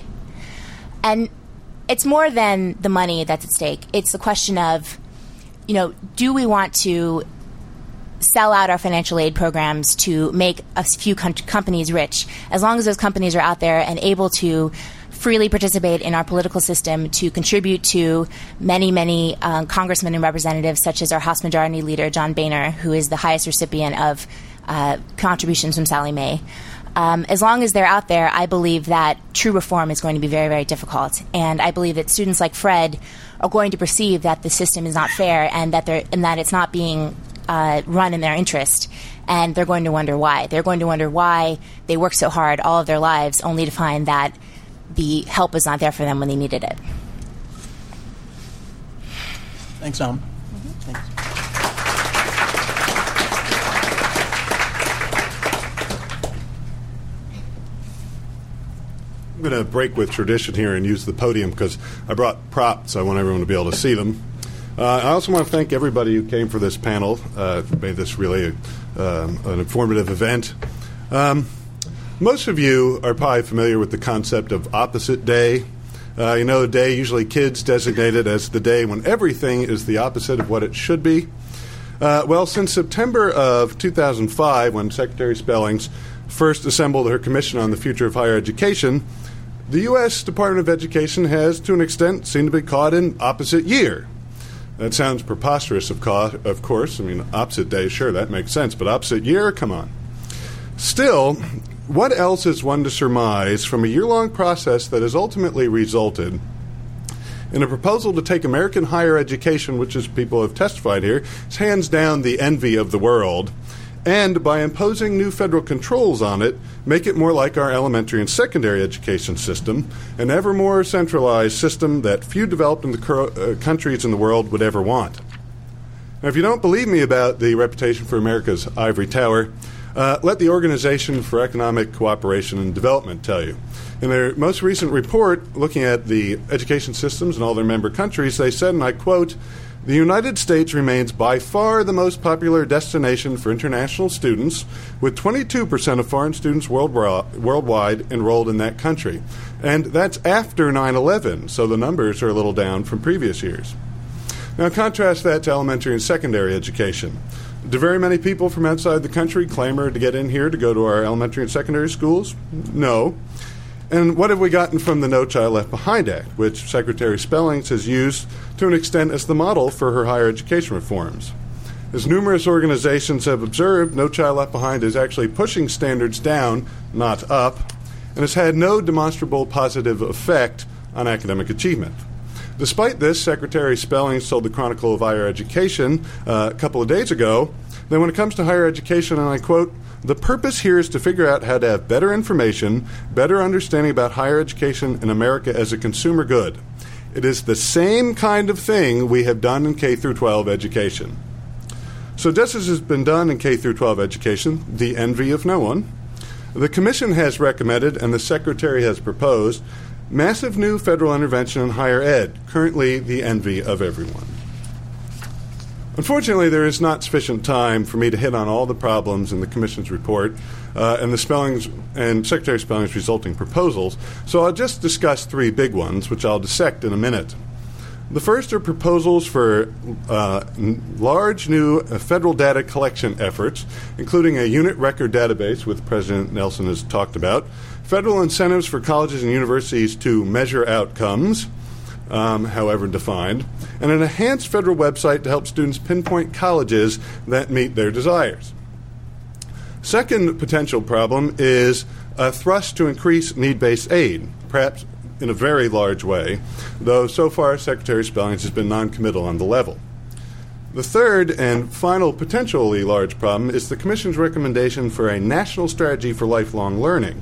And it's more than the money that's at stake. It's the question of, you know, do we want to sell out our financial aid programs to make a few com- companies rich? As long as those companies are out there and able to freely participate in our political system, to contribute to many, many uh, congressmen and representatives, such as our House Majority Leader, John Boehner, who is the highest recipient of uh, contributions from Sallie Mae. Um, as long as they're out there, I believe that true reform is going to be very, very difficult. And I believe that students like Fred are going to perceive that the system is not fair and that they're, and that it's not being uh, run in their interest. And they're going to wonder why. They're going to wonder why they work so hard all of their lives only to find that the help was not there for them when they needed it. Thanks, Om. Mm-hmm. Thanks. I'm going to break with tradition here and use the podium because I brought props. I want everyone to be able to see them. Uh, I also want to thank everybody who came for this panel. Uh, made this really uh, an informative event. Um, Most of you are probably familiar with the concept of opposite day. Uh, you know, the day usually kids designate it as the day when everything is the opposite of what it should be. Uh, well, since September of two thousand five, when Secretary Spellings first assembled her Commission on the Future of Higher Education, the U S Department of Education has, to an extent, seemed to be caught in opposite year. That sounds preposterous, of, co- of course. I mean, opposite day, sure, that makes sense. But opposite year? Come on. Still, what else is one to surmise from a year-long process that has ultimately resulted And a proposal to take American higher education, which, as people have testified here, is hands down the envy of the world, and by imposing new federal controls on it, make it more like our elementary and secondary education system, an ever more centralized system that few developed in the cur- uh, countries in the world would ever want. Now, if you don't believe me about the reputation for America's ivory tower, uh, let the Organization for Economic Cooperation and Development tell you. In their most recent report, looking at the education systems in all their member countries, they said, and I quote, "The United States remains by far the most popular destination for international students, with twenty-two percent of foreign students worldwide enrolled in that country." And that's after nine eleven, so the numbers are a little down from previous years. Now contrast that to elementary and secondary education. Do very many people from outside the country clamor to get in here to go to our elementary and secondary schools? No. And what have we gotten from the No Child Left Behind Act, which Secretary Spellings has used to an extent as the model for her higher education reforms? As numerous organizations have observed, No Child Left Behind is actually pushing standards down, not up, and has had no demonstrable positive effect on academic achievement. Despite this, Secretary Spellings told the Chronicle of Higher Education uh, a couple of days ago that when it comes to higher education, and I quote, "The purpose here is to figure out how to have better information, better understanding about higher education in America as a consumer good. It is the same kind of thing we have done in K through twelve education." So just as has been done in K through twelve education, the envy of no one, the Commission has recommended and the Secretary has proposed massive new federal intervention in higher ed, currently the envy of everyone. Unfortunately, there is not sufficient time for me to hit on all the problems in the Commission's report uh, and the Spellings and Secretary Spellings' resulting proposals, so I'll just discuss three big ones, which I'll dissect in a minute. The first are proposals for uh, n- large new uh, federal data collection efforts, including a unit record database, which President Nelson has talked about, federal incentives for colleges and universities to measure outcomes, Um, however defined, and an enhanced federal website to help students pinpoint colleges that meet their desires. Second potential problem is a thrust to increase need-based aid, perhaps in a very large way, though so far Secretary Spellings has been noncommittal on the level. The third and final potentially large problem is the Commission's recommendation for a national strategy for lifelong learning,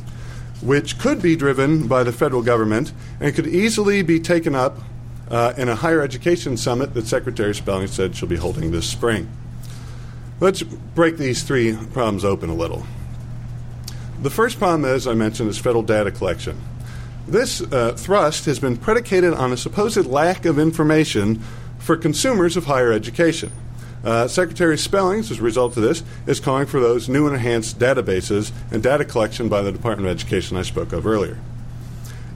which could be driven by the federal government and could easily be taken up uh, in a higher education summit that Secretary Spellings said she'll be holding this spring. Let's break these three problems open a little. The first problem, as I mentioned, is federal data collection. This uh, thrust has been predicated on a supposed lack of information for consumers of higher education. Uh, Secretary Spellings, as a result of this, is calling for those new and enhanced databases and data collection by the Department of Education I spoke of earlier.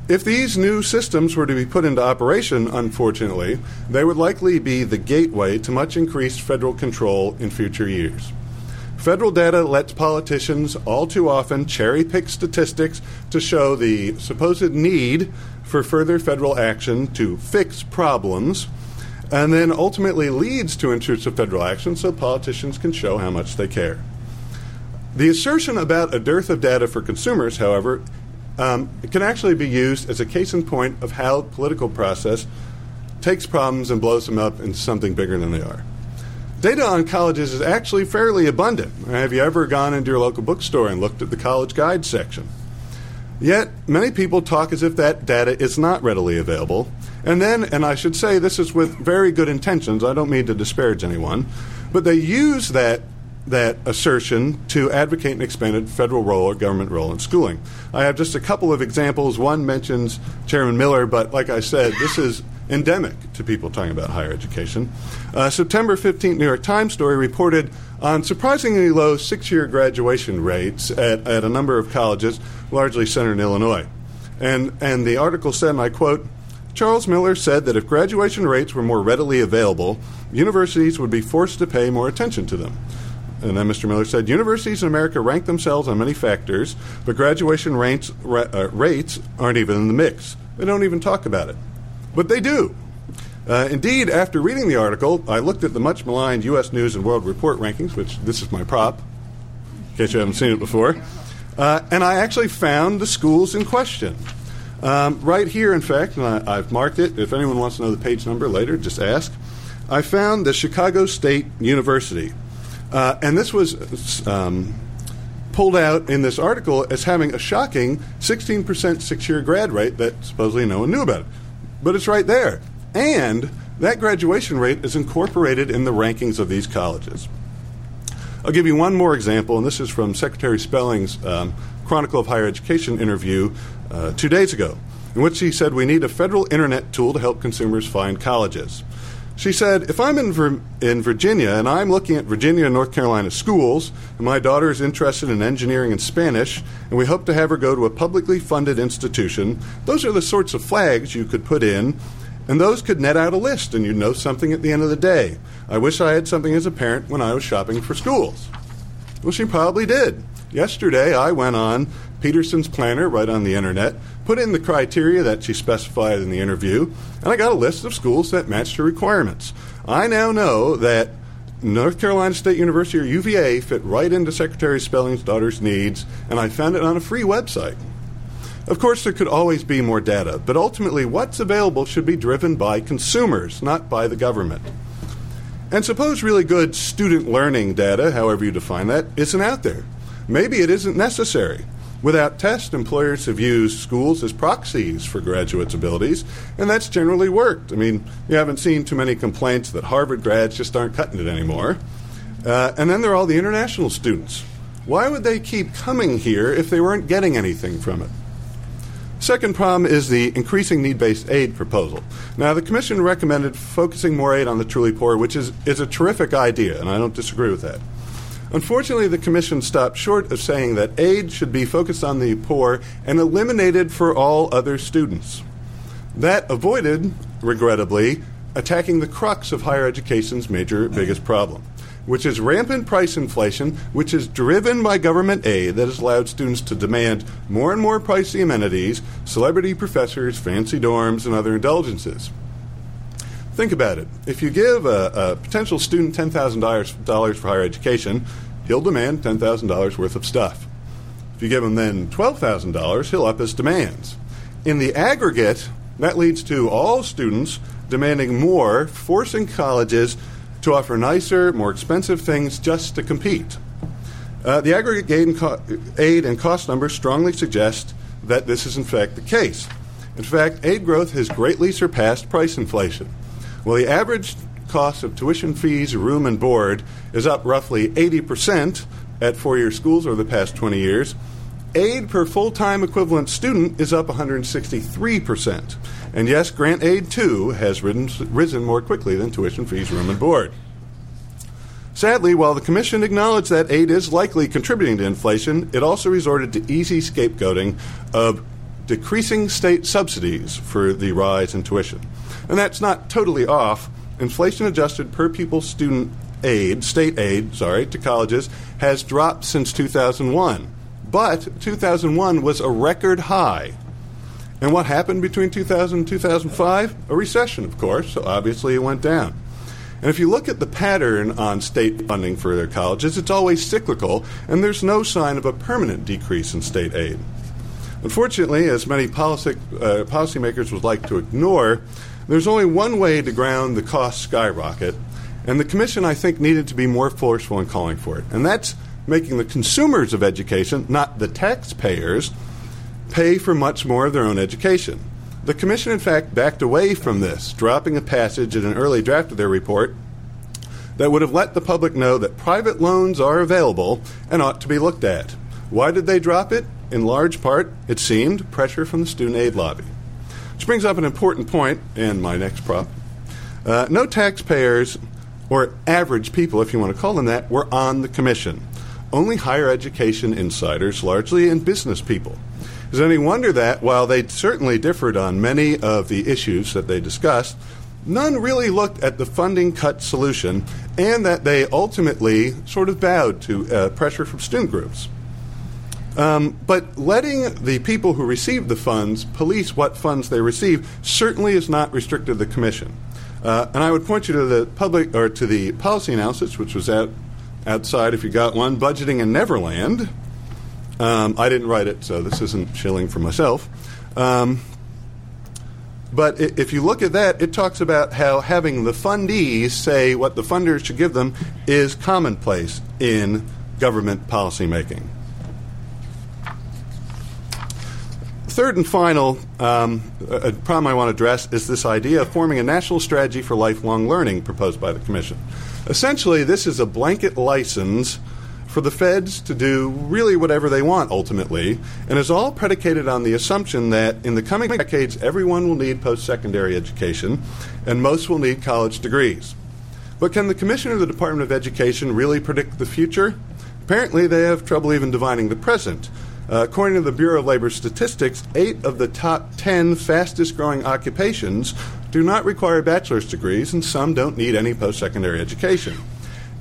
If these new systems were to be put into operation, unfortunately, they would likely be the gateway to much increased federal control in future years. Federal data lets politicians all too often cherry-pick statistics to show the supposed need for further federal action to fix problems, and then ultimately leads to intrusive federal action so politicians can show how much they care. The assertion about a dearth of data for consumers, however, um, can actually be used as a case in point of how the political process takes problems and blows them up into something bigger than they are. Data on colleges is actually fairly abundant. Have you ever gone into your local bookstore and looked at the college guide section? Yet, many people talk as if that data is not readily available. And then, and I should say this is with very good intentions, I don't mean to disparage anyone, but they use that that assertion to advocate an expanded federal role or government role in schooling. I have just a couple of examples. One mentions Chairman Miller, but like I said, this is endemic to people talking about higher education. Uh, September fifteenth, New York Times story reported on surprisingly low six-year graduation rates at, at a number of colleges, largely centered in Illinois. And, and the article said, and I quote, "Charles Miller said that if graduation rates were more readily available, universities would be forced to pay more attention to them." And then Mister Miller said, "Universities in America rank themselves on many factors, but graduation rates, uh, rates aren't even in the mix. They don't even talk about it." But they do. Uh, indeed, after reading the article, I looked at the much maligned U S News and World Report rankings, which this is my prop, in case you haven't seen it before, uh, and I actually found the schools in question. Um, right here, in fact, and I, I've marked it. If anyone wants to know the page number later, just ask. I found the Chicago State University. Uh, and this was um, pulled out in this article as having a shocking sixteen percent six-year grad rate that supposedly no one knew about. But it's right there. And that graduation rate is incorporated in the rankings of these colleges. I'll give you one more example, and this is from Secretary Spelling's um, Chronicle of Higher Education interview uh, two days ago, in which she said we need a federal internet tool to help consumers find colleges. She said, if I'm in, Vir- in Virginia and I'm looking at Virginia and North Carolina schools, and my daughter is interested in engineering and Spanish, and we hope to have her go to a publicly funded institution, those are the sorts of flags you could put in, and those could net out a list, and you'd know something at the end of the day. I wish I had something as a parent when I was shopping for schools. Well, she probably did. Yesterday, I went on Peterson's Planner right on the internet, put in the criteria that she specified in the interview, and I got a list of schools that matched her requirements. I now know that North Carolina State University, or U V A, fit right into Secretary Spelling's daughter's needs, and I found it on a free website. Of course, there could always be more data, but ultimately what's available should be driven by consumers, not by the government. And suppose really good student learning data, however you define that, isn't out there. Maybe it isn't necessary. Without tests, employers have used schools as proxies for graduates' abilities, and that's generally worked. I mean, you haven't seen too many complaints that Harvard grads just aren't cutting it anymore. Uh, and then there are all the international students. Why would they keep coming here if they weren't getting anything from it? Second problem is the increasing need-based aid proposal. Now, the Commission recommended focusing more aid on the truly poor, which is, is a terrific idea, and I don't disagree with that. Unfortunately, the Commission stopped short of saying that aid should be focused on the poor and eliminated for all other students. That avoided, regrettably, attacking the crux of higher education's major biggest problem, which is rampant price inflation, which is driven by government aid that has allowed students to demand more and more pricey amenities, celebrity professors, fancy dorms, and other indulgences. Think about it. If you give a, a potential student ten thousand dollars for higher education, he'll demand ten thousand dollars worth of stuff. If you give him then twelve thousand dollars, he'll up his demands. In the aggregate, that leads to all students demanding more, forcing colleges to offer nicer, more expensive things just to compete. Uh, the aggregate aid and, co- aid and cost numbers strongly suggest that this is in fact the case. In fact, aid growth has greatly surpassed price inflation. Well, the average cost of tuition fees, room, and board is up roughly eighty percent at four-year schools over the past twenty years. Aid per full-time equivalent student is up one hundred sixty-three percent. And yes, grant aid, too, has risen more quickly than tuition fees, room, and board. Sadly, while the Commission acknowledged that aid is likely contributing to inflation, it also resorted to easy scapegoating of decreasing state subsidies for the rise in tuition. And that's not totally off. Inflation-adjusted per-pupil student aid, state aid, sorry, to colleges has dropped since two thousand one. But two thousand one was a record high. And what happened between two thousand and two thousand five? A recession, of course, so obviously it went down. And if you look at the pattern on state funding for their colleges, it's always cyclical, and there's no sign of a permanent decrease in state aid. Unfortunately, as many policy, uh, policymakers would like to ignore, there's only one way to ground the cost skyrocket, and the Commission, I think, needed to be more forceful in calling for it, and that's making the consumers of education, not the taxpayers, pay for much more of their own education. The Commission, in fact, backed away from this, dropping a passage in an early draft of their report that would have let the public know that private loans are available and ought to be looked at. Why did they drop it? In large part, it seemed, pressure from the student aid lobby. Which brings up an important point in my next prop. Uh, no taxpayers, or average people, if you want to call them that, were on the Commission. Only higher education insiders, largely, and business people. Is it any wonder that, while they certainly differed on many of the issues that they discussed, none really looked at the funding cut solution, and that they ultimately sort of bowed to uh, pressure from student groups. Um, but letting the people who receive the funds police what funds they receive certainly is not restricted to the Commission. Uh, and I would point you to the public or to the policy analysis, which was out outside if you got one, Budgeting in Neverland. Um, I didn't write it, so this isn't shilling for myself. Um, but if you look at that, it talks about how having the fundees say what the funders should give them is commonplace in government policymaking. Third and final um, a problem I want to address is this idea of forming a national strategy for lifelong learning proposed by the Commission. Essentially, this is a blanket license for the feds to do really whatever they want, ultimately, and is all predicated on the assumption that in the coming decades, everyone will need post-secondary education, and most will need college degrees. But can the Commission or the Department of Education really predict the future? Apparently, they have trouble even divining the present. Uh, according to the Bureau of Labor Statistics, eight of the top ten fastest-growing occupations do not require bachelor's degrees, and some don't need any post-secondary education.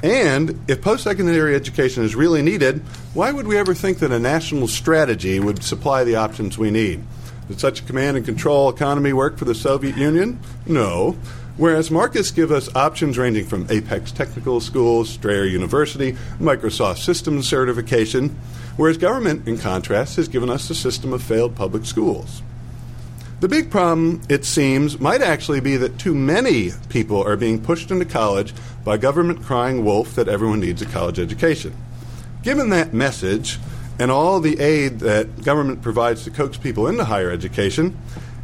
And if post-secondary education is really needed, why would we ever think that a national strategy would supply the options we need? Did such a command and control economy work for the Soviet Union? No. Whereas markets give us options ranging from Apex Technical Schools, Strayer University, Microsoft Systems Certification, whereas government, in contrast, has given us a system of failed public schools. The big problem, it seems, might actually be that too many people are being pushed into college by government crying wolf that everyone needs a college education. Given that message and all the aid that government provides to coax people into higher education,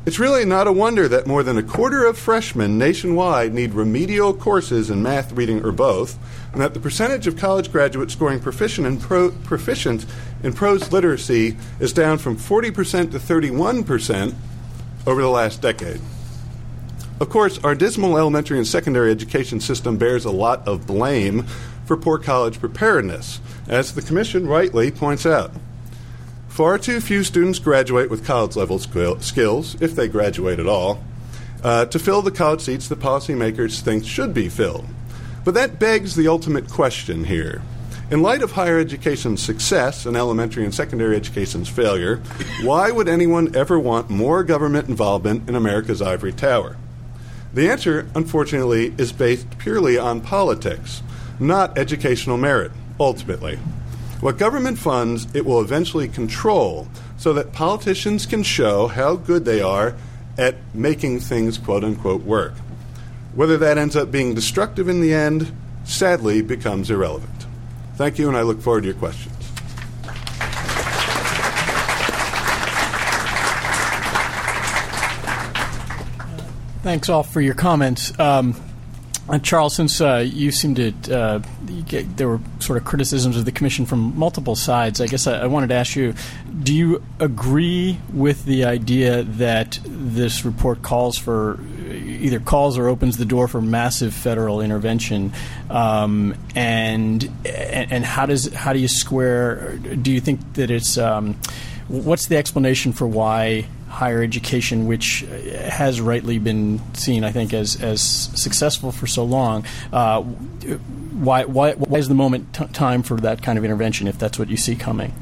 it's really not a wonder that more than a quarter of freshmen nationwide need remedial courses in math, reading, or both, and that the percentage of college graduates scoring proficient in, pro- proficient in prose literacy is down from forty percent to thirty-one percent over the last decade. Of course, our dismal elementary and secondary education system bears a lot of blame for poor college preparedness, as the Commission rightly points out. Far too few students graduate with college-level skills, if they graduate at all, uh, to fill the college seats that policymakers think should be filled. But that begs the ultimate question here. In light of higher education's success and elementary and secondary education's failure, why would anyone ever want more government involvement in America's ivory tower? The answer, unfortunately, is based purely on politics, not educational merit, ultimately. What government funds, it will eventually control so that politicians can show how good they are at making things, quote-unquote, work. Whether that ends up being destructive in the end, sadly, becomes irrelevant. Thank you, and I look forward to your questions. Thanks all for your comments. Um, Uh, Charles, since uh, you seemed to uh, you get, there were sort of criticisms of the Commission from multiple sides, I guess I, I wanted to ask you, do you agree with the idea that this report calls for either calls or opens the door for massive federal intervention? Um, and and how does how do you square? Do you think that it's um, what's the explanation for why higher education, which has rightly been seen, I think, as, as successful for so long, uh, why, why why is the moment t- time for that kind of intervention, if that's what you see coming?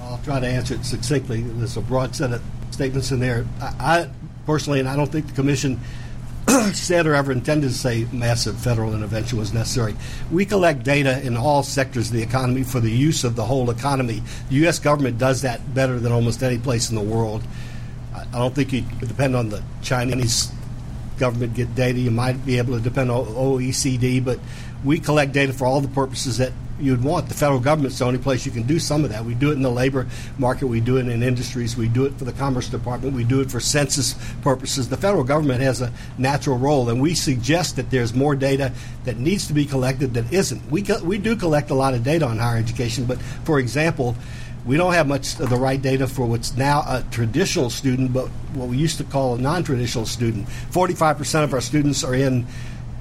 I'll try to answer it succinctly. There's a broad set of statements in there. I, I personally, and I don't think the Commission said or ever intended to say massive federal intervention was necessary. We collect data in all sectors of the economy for the use of the whole economy. The U S government does that better than almost any place in the world. I don't think you depend on the Chinese government to get data. You might be able to depend on O E C D, but we collect data for all the purposes that you'd want. The federal government's the only place you can do some of that. We do it in the labor market. We do it in industries. We do it for the Commerce Department. We do it for census purposes. The federal government has a natural role, and we suggest that there's more data that needs to be collected that isn't. We co- we do collect a lot of data on higher education, but, for example, we don't have much of the right data for what's now a traditional student, but what we used to call a non-traditional student. forty-five percent of our students are in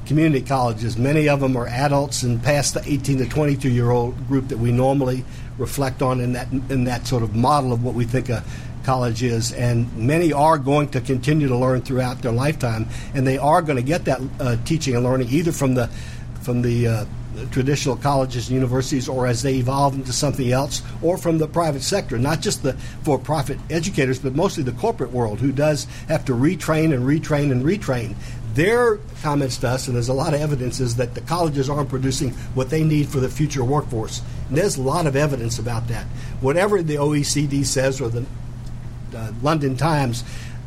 community colleges. Many of them are adults and past the eighteen to twenty-two-year-old group that we normally reflect on in that in that sort of model of what we think a college is. And many are going to continue to learn throughout their lifetime, and they are going to get that uh, teaching and learning either from the from the uh, traditional colleges and universities, or as they evolve into something else, or from the private sector, not just the for-profit educators, but mostly the corporate world, who does have to retrain and retrain and retrain. Their comments to us, and there's a lot of evidence, is that the colleges aren't producing what they need for the future workforce. And there's a lot of evidence about that. Whatever the O E C D says or the uh, London Times,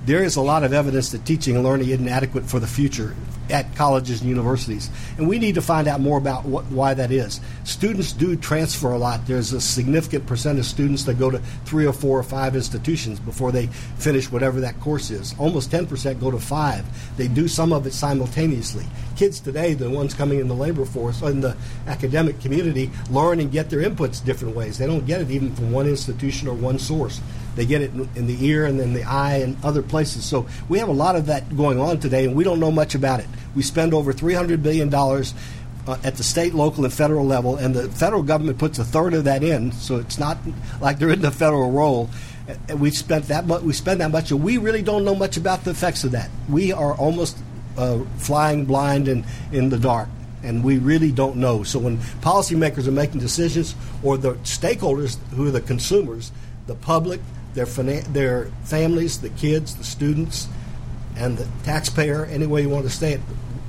there is a lot of evidence that teaching and learning isn't adequate for the future at colleges and universities. And we need to find out more about what, why that is. Students do transfer a lot. There's a significant percent of students that go to three or four or five institutions before they finish whatever that course is. Almost ten percent go to five. They do some of it simultaneously. Kids today, the ones coming in the labor force, in the academic community, learn and get their inputs different ways. They don't get it even from one institution or one source. They get it in the ear and then the eye and other places. So we have a lot of that going on today, and we don't know much about it. We spend over three hundred billion dollars uh, at the state, local, and federal level, and the federal government puts a third of that in, so it's not like they're in the federal role. And we spent that much, we spend that much, and we really don't know much about the effects of that. We are almost uh, flying blind and in the dark, and we really don't know. So when policymakers are making decisions, or the stakeholders who are the consumers, the public, their fina- their families, the kids, the students, and the taxpayer, any way you want to say it,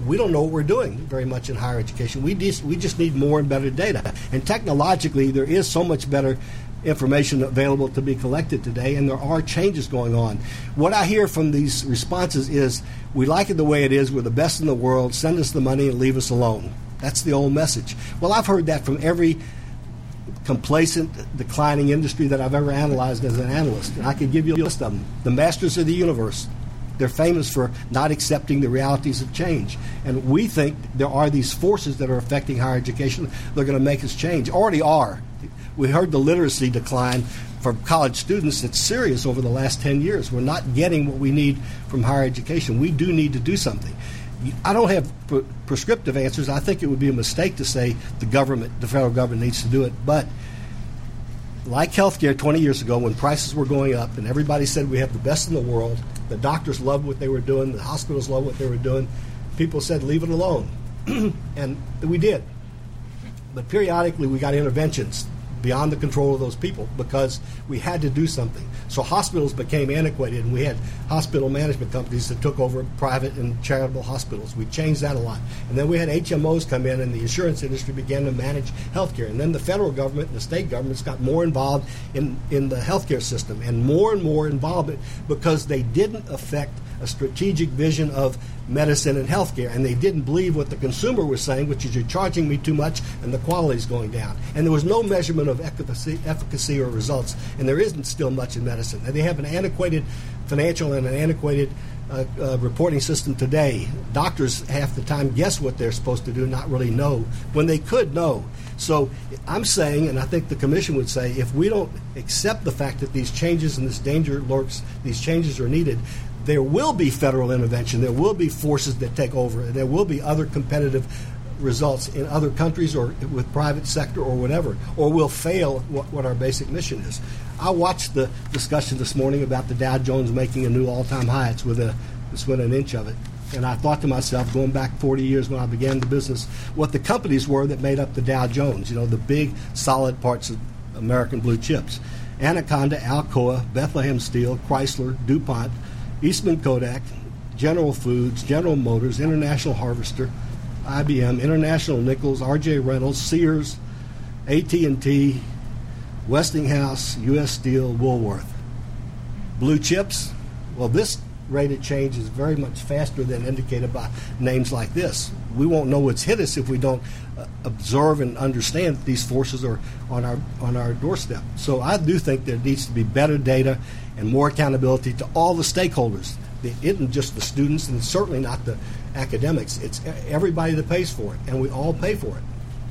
we don't know what we're doing very much in higher education. We just, we just need more and better data. And technologically, there is so much better information available to be collected today, and there are changes going on. What I hear from these responses is, we like it the way it is, we're the best in the world, send us the money and leave us alone. That's the old message. Well, I've heard that from every complacent, declining industry that I've ever analyzed as an analyst. And I could give you a list of them. The masters of the universe. They're famous for not accepting the realities of change. And we think there are these forces that are affecting higher education. They're going to make us change. Already are. We heard the literacy decline from college students. It's serious over the last ten years. We're not getting what we need from higher education. We do need to do something. I don't have pre- prescriptive answers. I think it would be a mistake to say the government, the federal government needs to do it. But like healthcare twenty years ago when prices were going up and everybody said we have the best in the world, the doctors loved what they were doing, the hospitals loved what they were doing, people said leave it alone. And we did. But periodically we got interventions beyond the control of those people because we had to do something. So hospitals became antiquated, and we had hospital management companies that took over private and charitable hospitals. We changed that a lot. And then we had H M Os come in, and the insurance industry began to manage healthcare. And then the federal government and the state governments got more involved in, in the healthcare system, and more and more involvement because they didn't affect a strategic vision of medicine and healthcare, and they didn't believe what the consumer was saying, which is you're charging me too much and the quality's going down. And there was no measurement of efficacy, efficacy or results, and there isn't still much in medicine. And they have an antiquated financial and an antiquated uh, uh, reporting system today. Doctors half the time guess what they're supposed to do, not really know, when they could know. So I'm saying, and I think the commission would say, if we don't accept the fact that these changes and this danger lurks, these changes are needed, there will be federal intervention. There will be forces that take over. There will be other competitive results in other countries or with private sector or whatever, or we'll fail what, what our basic mission is. I watched the discussion this morning about the Dow Jones making a new all-time high. It's within, it's within an inch of it. And I thought to myself, going back forty years when I began the business, what the companies were that made up the Dow Jones, you know, the big, solid parts of American blue chips. Anaconda, Alcoa, Bethlehem Steel, Chrysler, DuPont, Eastman Kodak, General Foods, General Motors, International Harvester, I B M, International Nichols, R J Reynolds, Sears, A T and T, Westinghouse, U S Steel, Woolworth. Blue chips? Well, this rate of change is very much faster than indicated by names like this. We won't know what's hit us if we don't uh, observe and understand that these forces are on our on our doorstep. So I do think there needs to be better data and more accountability to all the stakeholders. It isn't just the students, and certainly not the academics. It's everybody that pays for it, and we all pay for it.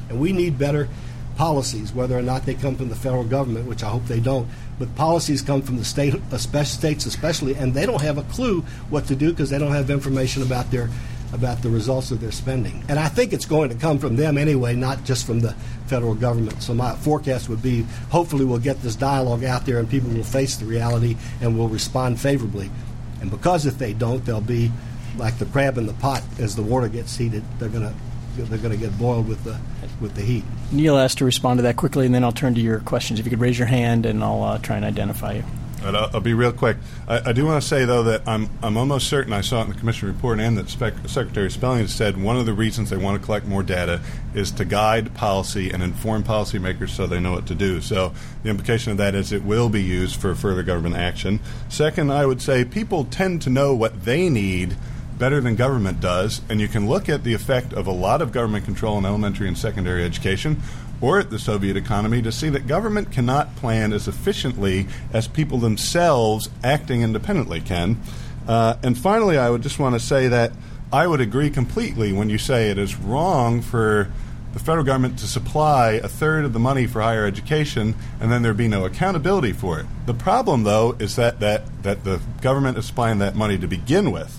And we need better policies, whether or not they come from the federal government, which I hope they don't. But policies come from the state, especially states especially, and they don't have a clue what to do because they don't have information about their about the results of their spending. And I think it's going to come from them anyway, not just from the federal government. So my forecast would be, hopefully we'll get this dialogue out there and people will face the reality and will respond favorably. And because if they don't, they'll be like the crab in the pot. As the water gets heated, they're going to they're going to get boiled with the with the heat. Neil asked to respond to that quickly, and then I'll turn to your questions. If you could raise your hand, and I'll uh, try and identify you. But I'll, I'll be real quick. I, I do want to say, though, that I'm I'm almost certain I saw it in the commission report and that Spec- Secretary Spelling said one of the reasons they want to collect more data is to guide policy and inform policymakers so they know what to do. So the implication of that is it will be used for further government action. Second, I would say people tend to know what they need better than government does, and you can look at the effect of a lot of government control in elementary and secondary education or at the Soviet economy to see that government cannot plan as efficiently as people themselves acting independently can. Uh, and finally, I would just want to say that I would agree completely when you say it is wrong for the federal government to supply a third of the money for higher education and then there be no accountability for it. The problem, though, is that, that, that the government is supplying that money to begin with,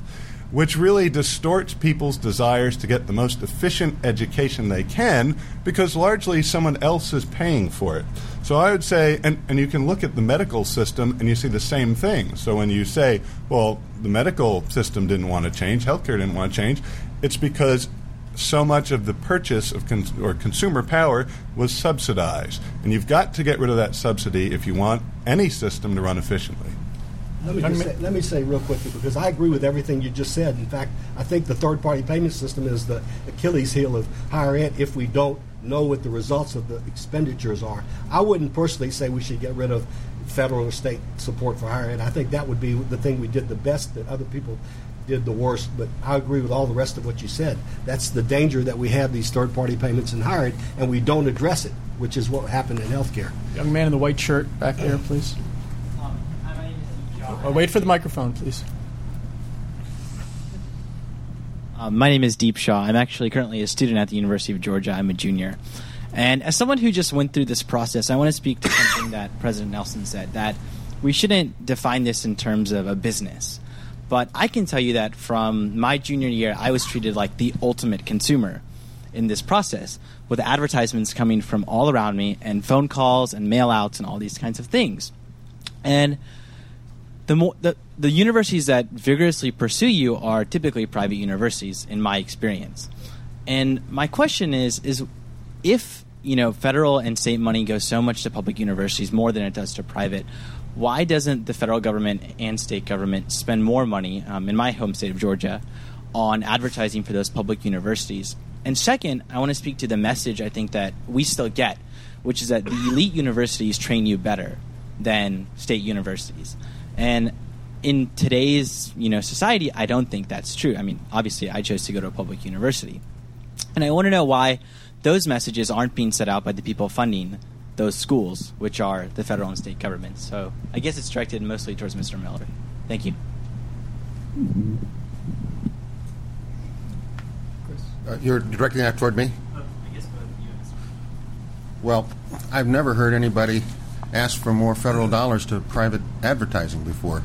which really distorts people's desires to get the most efficient education they can because largely someone else is paying for it. So I would say, and, and you can look at the medical system and you see the same thing. So when you say, well, the medical system didn't want to change, healthcare didn't want to change, it's because so much of the purchase of cons- or consumer power was subsidized. And you've got to get rid of that subsidy if you want any system to run efficiently. Let me, just say, let me say real quickly, because I agree with everything you just said. In fact, I think the third-party payment system is the Achilles heel of higher ed if we don't know what the results of the expenditures are. I wouldn't personally say we should get rid of federal or state support for higher ed. I think that would be the thing we did the best, that other people did the worst. But I agree with all the rest of what you said. That's the danger that we have these third-party payments in higher ed, and we don't address it, which is what happened in healthcare. Young man in the white shirt back there, please. Oh, wait for the microphone, please. Uh, my name is Deep Shaw. I'm actually currently a student at the University of Georgia. I'm a junior. And as someone who just went through this process, I want to speak to something that President Nelson said, that we shouldn't define this in terms of a business. But I can tell you that from my junior year, I was treated like the ultimate consumer in this process, with advertisements coming from all around me and phone calls and mail-outs and all these kinds of things. And The, more, the the universities that vigorously pursue you are typically private universities, in my experience. And my question is, is if, you know, federal and state money goes so much to public universities, more than it does to private, why doesn't the federal government and state government spend more money, um, in my home state of Georgia, on advertising for those public universities? And second, I want to speak to the message I think that we still get, which is that the elite universities train you better than state universities. And in today's, you know, society, I don't think that's true. I mean, obviously, I chose to go to a public university. And I want to know why those messages aren't being set out by the people funding those schools, which are the federal and state governments. So I guess it's directed mostly towards Mister Miller. Thank you. Chris? Uh, you're directing that toward me? Uh, I guess both you and Mister Miller. Well, I've never heard anybody asked for more federal dollars to private advertising before.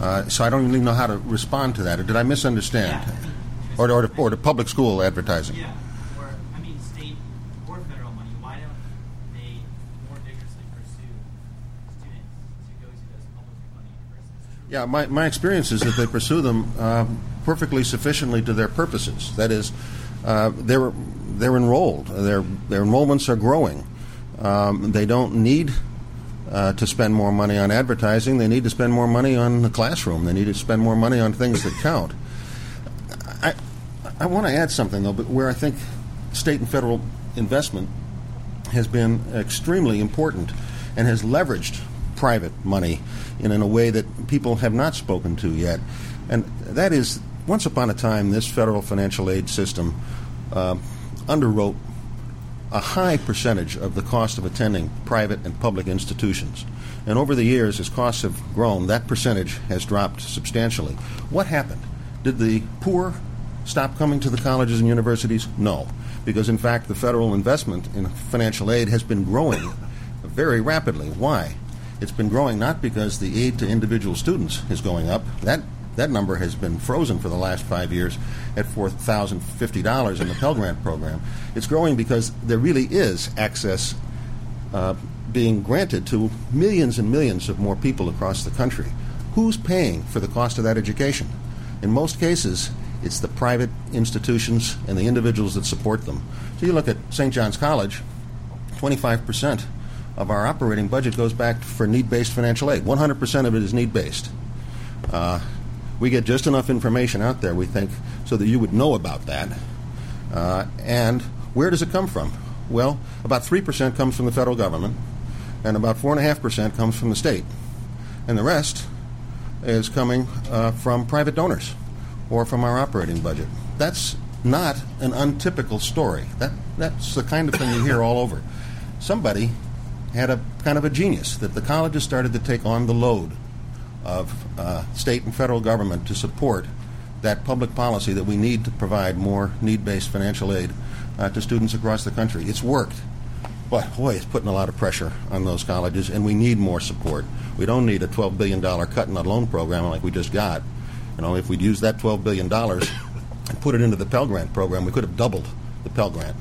Uh, so I don't even know how to respond to that. Or did I misunderstand? Yeah, I mean, or, or, to, or to public school advertising. Yeah, or, I mean, state or federal money. Why don't they more vigorously pursue students to go to those public money universities? Yeah, my, my experience is that they pursue them um, perfectly sufficiently to their purposes. That is, uh, they're, they're enrolled. Their, their enrollments are growing. Um, they don't need... Uh, to spend more money on advertising. They need to spend more money on the classroom. They need to spend more money on things that count. I I want to add something, though, but where I think state and federal investment has been extremely important and has leveraged private money in, in a way that people have not spoken to yet. And that is, once upon a time, this federal financial aid system uh, underwrote a high percentage of the cost of attending private and public institutions. And over the years, as costs have grown, that percentage has dropped substantially. What happened? Did the poor stop coming to the colleges and universities? No, because in fact, the federal investment in financial aid has been growing very rapidly. Why? It's been growing not because the aid to individual students is going up. That that number has been frozen for the last five years at four thousand fifty dollars in the Pell Grant program. It's growing because there really is access uh, being granted to millions and millions of more people across the country. Who's paying for the cost of that education? In most cases, it's the private institutions and the individuals that support them. So you look at Saint John's College, twenty-five percent of our operating budget goes back for need-based financial aid. one hundred percent of it is need-based. Uh, we get just enough information out there, we think, so that you would know about that. Uh, and where does it come from? Well, about three percent comes from the federal government, and about four point five percent comes from the state. And the rest is coming uh, from private donors or from our operating budget. That's not an untypical story. That That's the kind of thing you hear all over. Somebody had a kind of a genius that the colleges started to take on the load of uh, state and federal government to support that public policy that we need to provide more need-based financial aid uh, to students across the country. It's worked. But, boy, it's putting a lot of pressure on those colleges, and we need more support. We don't need a twelve billion dollars cut in a loan program like we just got. You know, if we'd used that twelve billion dollars and put it into the Pell Grant program, we could have doubled the Pell Grant.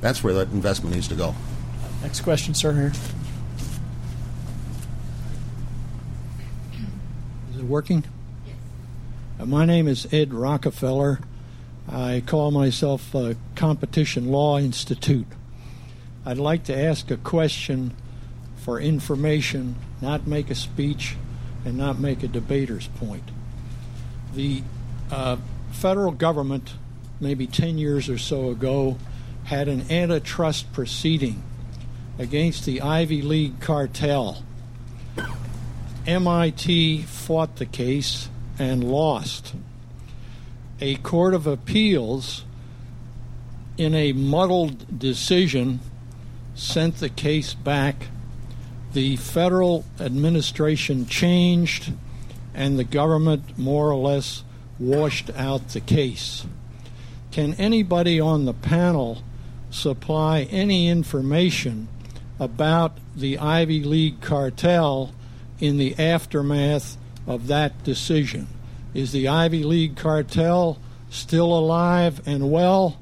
That's where that investment needs to go. Next question, sir, here. Is it working? Yes. Uh, my name is Ed Rockefeller. I call myself uh, Competition Law Institute. I'd like to ask a question for information, not make a speech, and not make a debater's point. The uh, federal government, maybe ten years or so ago, had an antitrust proceeding against the Ivy League cartel. M I T fought the case and lost. A court of appeals, in a muddled decision, sent the case back. The federal administration changed, and the government more or less washed out the case. Can anybody on the panel supply any information about the Ivy League cartel in the aftermath of that decision? Is the Ivy League cartel still alive and well?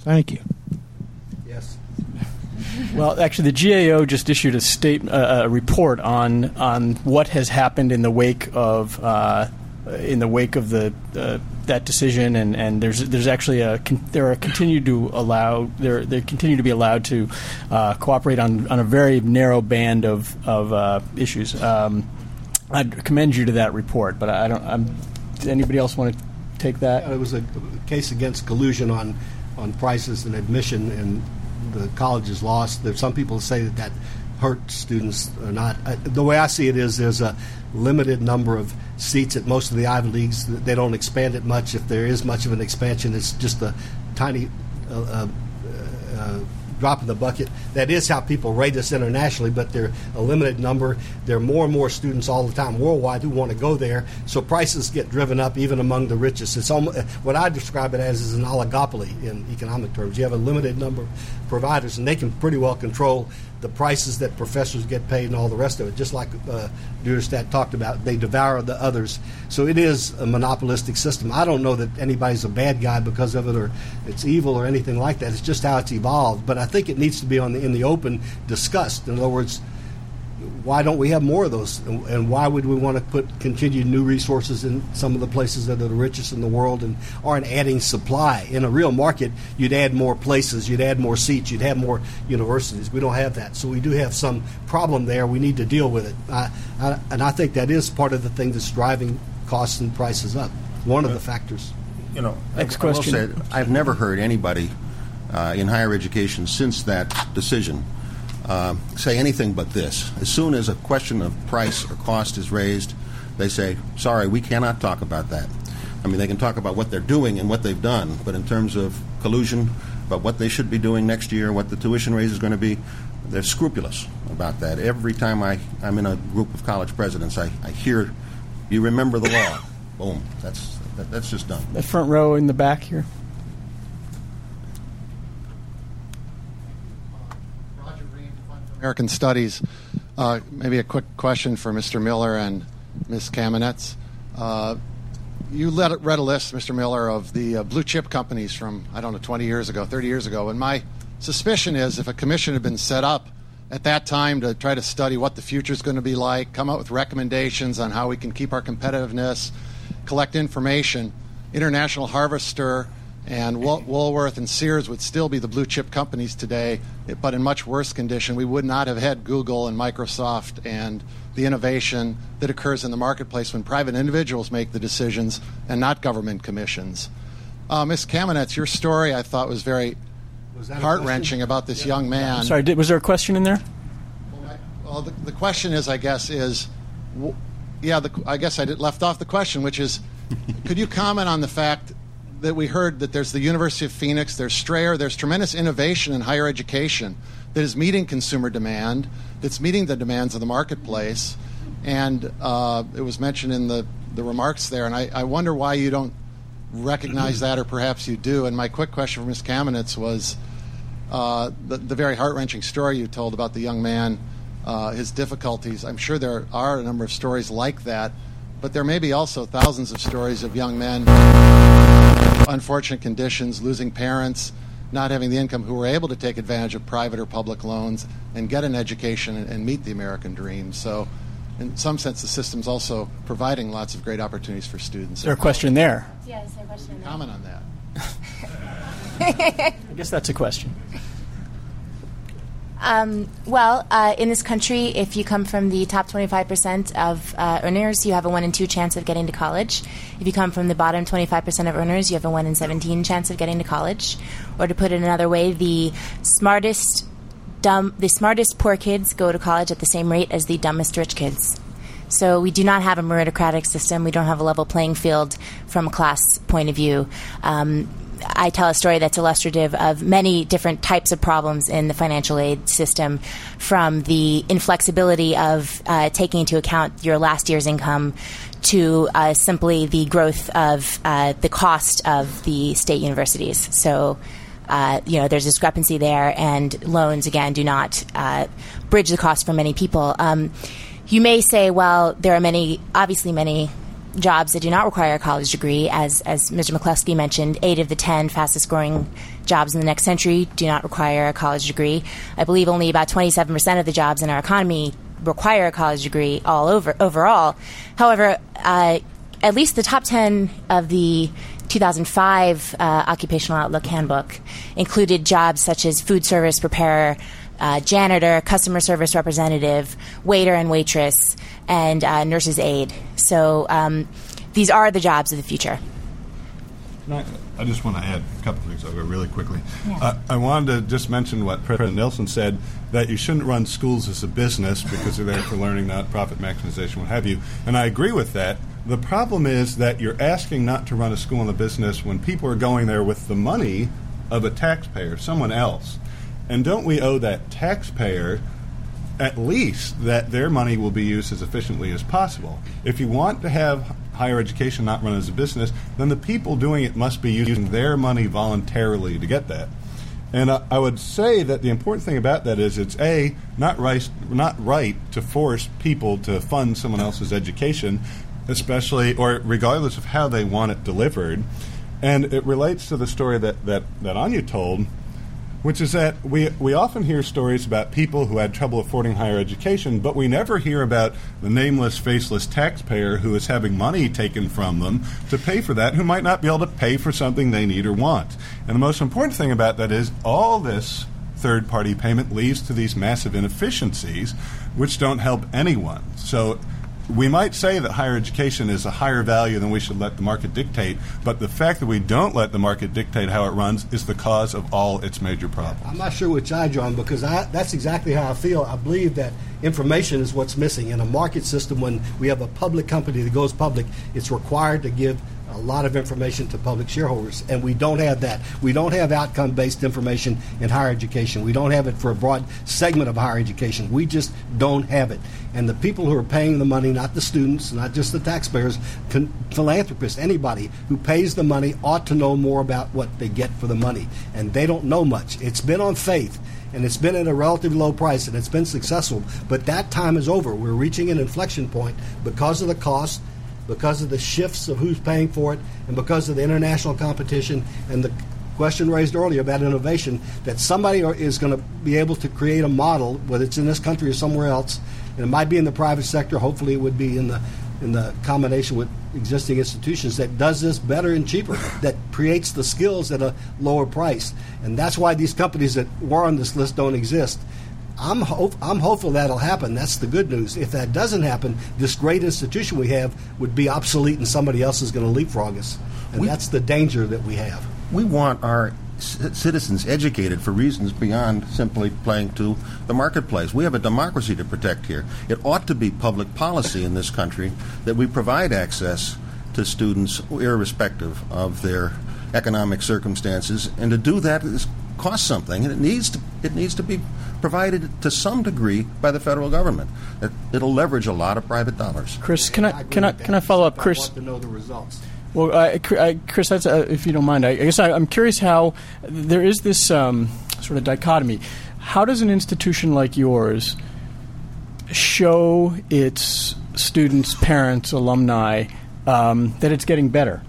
Thank you. Yes. Well, actually, the G A O just issued a state uh, a report on on what has happened in the wake of uh, in the wake of the. Uh, that decision, and, and there's there's actually a there are continued to allow there they continue to be allowed to uh, cooperate on, on a very narrow band of of uh, issues. Um, I'd commend you to that report, but I don't. I'm, does anybody else want to take that? Yeah, it was a case against collusion on on prices and admission, and the colleges lost. There, some people say that that hurt students or not. Uh, the way I see it is there's a limited number of seats at most of the Ivy Leagues. They don't expand it much. If there is much of an expansion, it's just a tiny uh, uh, uh, drop in the bucket. That is how people rate us internationally, but they're a limited number. There are more and more students all the time worldwide who want to go there, so prices get driven up even among the richest. It's almost, what I describe it as is an oligopoly in economic terms. You have a limited number of providers, and they can pretty well control the prices that professors get paid and all the rest of it, just like uh, Duderstadt talked about. They devour the others. So it is a monopolistic system. I don't know that anybody's a bad guy because of it, or it's evil or anything like that. It's just how it's evolved. But I think it needs to be on the, in the open, discussed. In other words, why don't we have more of those? And, and why would we want to put continued new resources in some of the places that are the richest in the world and aren't adding supply? In a real market, you'd add more places, you'd add more seats, you'd have more universities. We don't have that. So we do have some problem there. We need to deal with it. I, I, and I think that is part of the thing that's driving costs and prices up, one of the factors. You know, next I, question. I will say, I've never heard anybody uh, in higher education since that decision Uh, say anything but this. As soon as a question of price or cost is raised, they say, sorry, we cannot talk about that. I mean, they can talk about what they're doing and what they've done, but in terms of collusion, about what they should be doing next year, what the tuition raise is going to be, they're scrupulous about that. Every time I, I'm in a group of college presidents, I, I hear, you remember the law. Boom. That's that, that's just done. The front row in the back here. American Studies. Uh, maybe a quick question for Mister Miller and Miz Kamenetz. Uh, you let, read a list, Mister Miller, of the uh, blue chip companies from, I don't know, twenty years ago, thirty years ago. And my suspicion is if a commission had been set up at that time to try to study what the future is going to be like, come up with recommendations on how we can keep our competitiveness, collect information, International Harvester and Woolworth and Sears would still be the blue chip companies today, but in much worse condition. We would not have had Google and Microsoft and the innovation that occurs in the marketplace when private individuals make the decisions and not government commissions. Uh, Miz Kamenetz, your story, I thought, was very was heart-wrenching about this yeah. young man. I'm sorry, did, was there a question in there? Well, my, well the, the question is, I guess, is... W- yeah, the, I guess I did, left off the question, which is, could you comment on the fact that we heard that there's the University of Phoenix, there's Strayer, there's tremendous innovation in higher education that is meeting consumer demand, that's meeting the demands of the marketplace, and uh, it was mentioned in the, the remarks there, and I, I wonder why you don't recognize that, or perhaps you do. And my quick question for Miz Kamenetz was uh, the, the very heart-wrenching story you told about the young man, uh, his difficulties. I'm sure there are a number of stories like that, but there may be also thousands of stories of young men in unfortunate conditions, losing parents, not having the income, who were able to take advantage of private or public loans and get an education and, and meet the American dream. So in some sense, the system's also providing lots of great opportunities for students. Is there a question there? Yeah, is there a question there? Comment on that. I guess that's a question. Um, well, uh, in this country, if you come from the top twenty-five percent of uh, earners, you have a one in two chance of getting to college. If you come from the bottom twenty-five percent of earners, you have a one in seventeen chance of getting to college. Or to put it another way, the smartest dumb, the smartest poor kids go to college at the same rate as the dumbest rich kids. So we do not have a meritocratic system. We don't have a level playing field from a class point of view. Um, I tell a story that's illustrative of many different types of problems in the financial aid system, from the inflexibility of uh, taking into account your last year's income to uh, simply the growth of uh, the cost of the state universities. So, uh, you know, there's discrepancy there, and loans, again, do not uh, bridge the cost for many people. Um, you may say, well, there are many, obviously many jobs that do not require a college degree. As as Mister McCluskey mentioned, eight of the ten fastest growing jobs in the next century do not require a college degree. I believe only about twenty-seven percent of the jobs in our economy require a college degree all over overall. However, uh, at least the top ten of the two thousand five uh, Occupational Outlook Handbook included jobs such as food service preparer, Uh, janitor, customer service representative, waiter and waitress, and uh, nurse's aide. So um, these are the jobs of the future. I, I just want to add a couple of things. I'll go really quickly. Yeah. Uh, I wanted to just mention what President Nelson said, that you shouldn't run schools as a business because they're there for learning, not profit maximization, what have you. And I agree with that. The problem is that you're asking not to run a school in a business when people are going there with the money of a taxpayer, someone else. And don't we owe that taxpayer at least that their money will be used as efficiently as possible? If you want to have higher education not run as a business, then the people doing it must be using their money voluntarily to get that. And I, I would say that the important thing about that is it's, A, not right, not right to force people to fund someone else's education, especially or regardless of how they want it delivered. And it relates to the story that, that, that Anya told, which is that we we often hear stories about people who had trouble affording higher education, but we never hear about the nameless, faceless taxpayer who is having money taken from them to pay for that, who might not be able to pay for something they need or want. And the most important thing about that is all this third-party payment leads to these massive inefficiencies, which don't help anyone. So we might say that higher education is a higher value than we should let the market dictate, but the fact that we don't let the market dictate how it runs is the cause of all its major problems. I'm not sure which side you're on, because I, that's exactly how I feel. I believe that information is what's missing. In a market system, when we have a public company that goes public, it's required to give a lot of information to public shareholders, and we don't have that. We don't have outcome-based information in higher education. We don't have it for a broad segment of higher education. We just don't have it. And the people who are paying the money, not the students, not just the taxpayers, con- philanthropists, anybody who pays the money ought to know more about what they get for the money, and they don't know much. It's been on faith, and it's been at a relatively low price, and it's been successful, but that time is over. We're reaching an inflection point because of the cost, because of the shifts of who's paying for it, and because of the international competition and the question raised earlier about innovation, that somebody are, is going to be able to create a model, whether it's in this country or somewhere else, and it might be in the private sector, hopefully it would be in the in the combination with existing institutions that does this better and cheaper, that creates the skills at a lower price. And that's why these companies that were on this list don't exist. I'm hope, I'm hopeful that'll happen. That's the good news. If that doesn't happen, this great institution we have would be obsolete and somebody else is going to leapfrog us. And we, that's the danger that we have. We want our citizens educated for reasons beyond simply playing to the marketplace. We have a democracy to protect here. It ought to be public policy in this country that we provide access to students irrespective of their economic circumstances, and to do that is costs something, and it needs to, it needs to be provided to some degree by the federal government. It, it'll leverage a lot of private dollars. Chris, can I can I can I follow up, Chris? I want to know the results. Well, I, I, Chris, that's, uh, if you don't mind, I, I guess I, I'm curious how there is this um, sort of dichotomy. How does an institution like yours show its students, parents, alumni um, that it's getting better,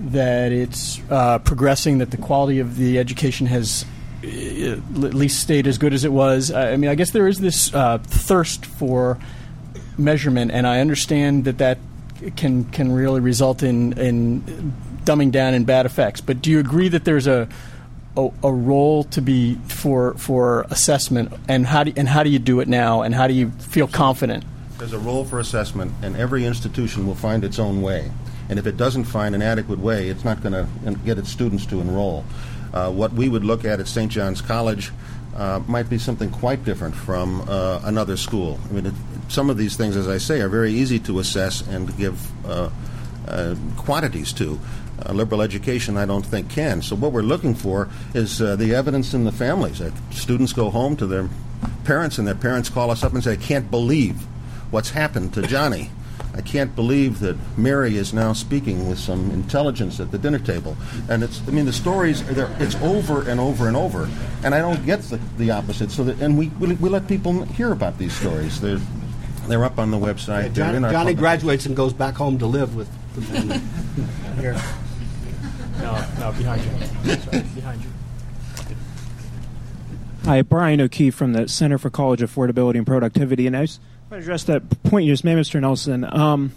that it's uh, progressing, that the quality of the education has uh, at least stayed as good as it was? I, I mean, I guess there is this uh, thirst for measurement, and I understand that that can can really result in, in dumbing down and bad effects. But do you agree that there's a a, a role to be for for assessment, and how do and how do you do it now, and how do you feel confident? There's a role for assessment, and every institution will find its own way. And if it doesn't find an adequate way, it's not going to get its students to enroll. Uh, what we would look at at Saint John's College uh, might be something quite different from uh, another school. I mean, it, some of these things, as I say, are very easy to assess and give uh, uh, quantities to. Uh, liberal education, I don't think, can. So what we're looking for is uh, the evidence in the families. Uh, students go home to their parents, and their parents call us up and say, I can't believe what's happened to Johnny. I can't believe that Mary is now speaking with some intelligence at the dinner table. And it's, I mean, the stories, are there, it's over and over and over. And I don't get the, the opposite. So that, and we, we we let people hear about these stories. They're, they're up on the website. Yeah, Johnny, Johnny company. graduates and goes back home to live with the family. Here. No, no, behind you. Sorry, behind you. Hi, Brian O'Keefe from the Center for College Affordability and Productivity. And I was going to address that point you just made, Mister Nelson. Um,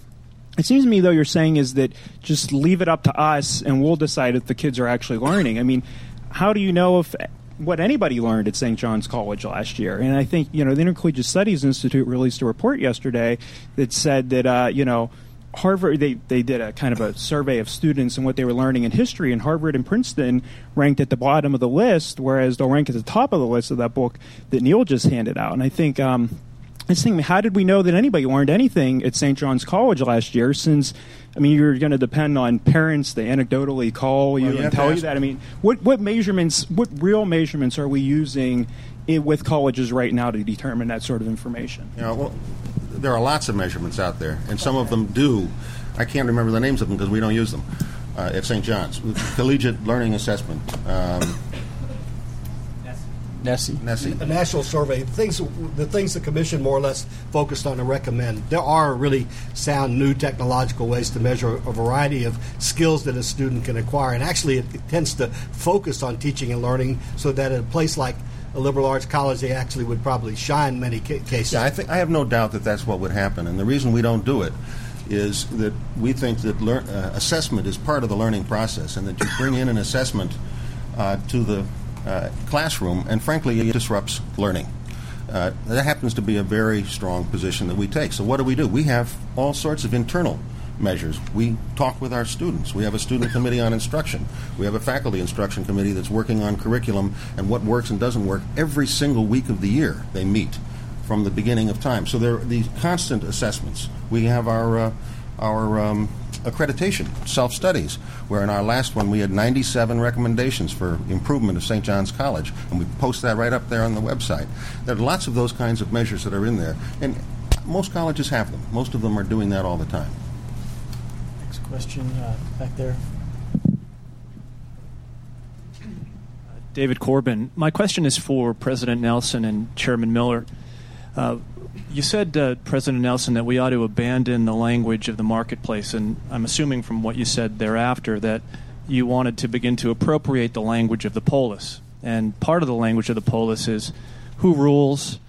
it seems to me, though, you're saying is that just leave it up to us and we'll decide if the kids are actually learning. I mean, how do you know if what anybody learned at Saint John's College last year? And I think, you know, the Intercollegiate Studies Institute released a report yesterday that said that, uh, you know, Harvard, they, they did a kind of a survey of students and what they were learning in history, and Harvard and Princeton ranked at the bottom of the list, whereas they'll rank at the top of the list of that book that Neil just handed out. And I think um, I think, how did we know that anybody learned anything at Saint John's College last year, since, I mean, you're going to depend on parents. They anecdotally call you well, and tell you that. I mean, what, what measurements, what real measurements are we using in, with colleges right now to determine that sort of information? Yeah, well, there are lots of measurements out there, and some of them do. I can't remember the names of them because we don't use them uh, at Saint John's. Collegiate Learning Assessment. Um, Nessie. Nessie. A national survey. Things, the things the Commission more or less focused on and recommend. There are really sound new technological ways to measure a variety of skills that a student can acquire, and actually it, it tends to focus on teaching and learning, so that at a place like a liberal arts college, they actually would probably shine in many ca- cases. Yeah, I think I have no doubt that that's what would happen, and the reason we don't do it is that we think that lear- uh, assessment is part of the learning process, and that you bring in an assessment uh, to the Uh, classroom, and frankly, it disrupts learning. Uh, that happens to be a very strong position that we take. So what do we do? We have all sorts of internal measures. We talk with our students. We have a student committee on instruction. We have a faculty instruction committee that's working on curriculum and what works and doesn't work. Every single week of the year they meet from the beginning of time. So there are these constant assessments. We have our uh, our um, accreditation, self-studies, where in our last one we had ninety-seven recommendations for improvement of Saint John's College, and we post that right up there on the website. There are lots of those kinds of measures that are in there, and most colleges have them. Most of them are doing that all the time. Next question, uh, back there. Uh, David Corbin. My question is for President Nelson and Chairman Miller. Uh, You said, uh, President Nelson, that we ought to abandon the language of the marketplace, and I'm assuming from what you said thereafter that you wanted to begin to appropriate the language of the polis. And part of the language of the polis is who rules,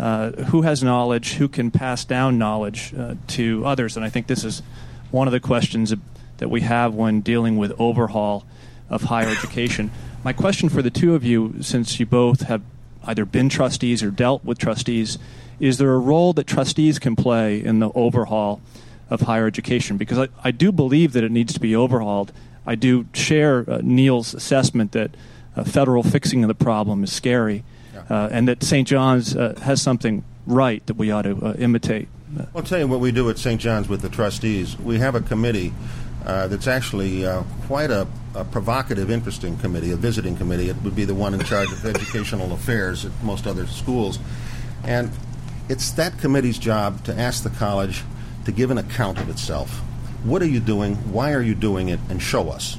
uh, who has knowledge, who can pass down knowledge uh, to others. And I think this is one of the questions that we have when dealing with overhaul of higher education. My question for the two of you, since you both have either been trustees or dealt with trustees, is there a role that trustees can play in the overhaul of higher education? Because I, I do believe that it needs to be overhauled. I do share uh, Neil's assessment that uh, federal fixing of the problem is scary, yeah. uh, and that Saint John's uh, has something right that we ought to uh, imitate. I'll tell you what we do at Saint John's with the trustees. We have a committee uh, that's actually uh, quite a, a provocative, interesting committee, a visiting committee. It would be the one in charge of educational affairs at most other schools. And it's that committee's job to ask the college to give an account of itself. What are you doing? Why are you doing it? And show us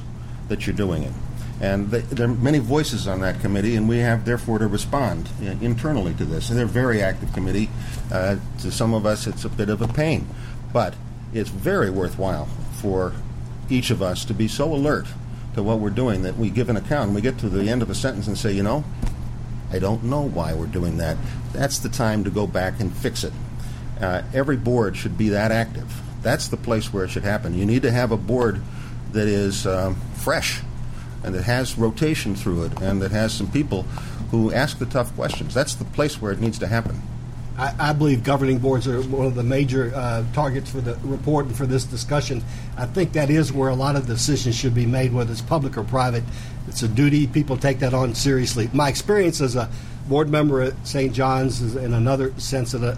that you're doing it. And they, there are many voices on that committee, and we have, therefore, to respond internally to this. And they're a very active committee. Uh, to some of us, it's a bit of a pain. But it's very worthwhile for each of us to be so alert to what we're doing that we give an account. And we get to the end of a sentence and say, you know, I don't know why we're doing that. That's the time to go back and fix it. Uh, every board should be that active. That's the place where it should happen. You need to have a board that is um, fresh, and that has rotation through it, and that has some people who ask the tough questions. That's the place where it needs to happen. I, I believe governing boards are one of the major uh, targets for the report and for this discussion. I think that is where a lot of decisions should be made, whether it's public or private. It's a duty. People take that on seriously. My experience as a board member at Saint John's is in another sense of a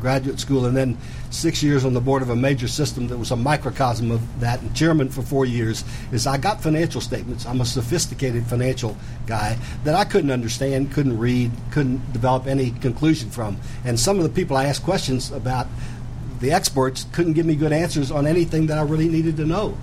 graduate school, and then six years on the board of a major system that was a microcosm of that, and chairman for four years, is I got financial statements. I'm a sophisticated financial guy that I couldn't understand, couldn't read, couldn't develop any conclusion from. And some of the people I asked questions about, the experts, couldn't give me good answers on anything that I really needed to know.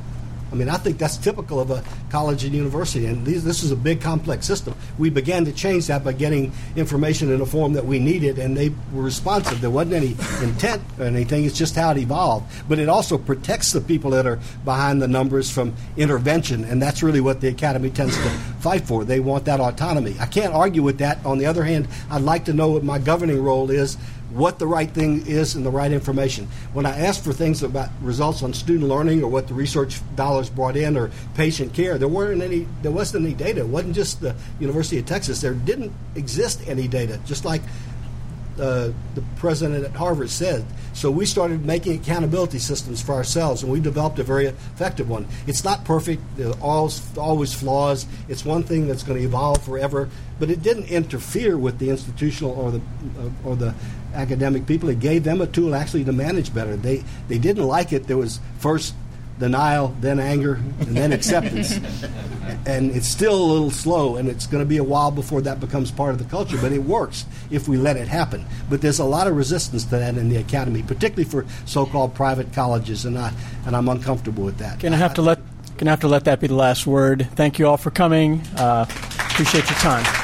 I mean, I think that's typical of a college and university, and these, this is a big, complex system. We began to change that by getting information in a form that we needed, and they were responsive. There wasn't any intent or anything. It's just how it evolved. But it also protects the people that are behind the numbers from intervention, and that's really what the academy tends to fight for. They want that autonomy. I can't argue with that. On the other hand, I'd like to know what my governing role is, what the right thing is and the right information. When I asked for things about results on student learning or what the research dollars brought in or patient care, there weren't any, there wasn't any data. It wasn't just the University of Texas. There didn't exist any data, just like uh, the president at Harvard said. So we started making accountability systems for ourselves, and we developed a very effective one. It's not perfect. There are always flaws. It's one thing that's going to evolve forever, but it didn't interfere with the institutional or the uh, or the academic people. It gave them a tool actually to manage better. They they didn't like it. There was first denial, then anger, and then acceptance. And it's still a little slow, and it's going to be a while before that becomes part of the culture, but it works if we let it happen. But there's a lot of resistance to that in the academy, particularly for so-called private colleges, and I and I'm uncomfortable with that. Gonna have to let gonna have to let that be the last word. Thank you all for coming. Uh, appreciate your time.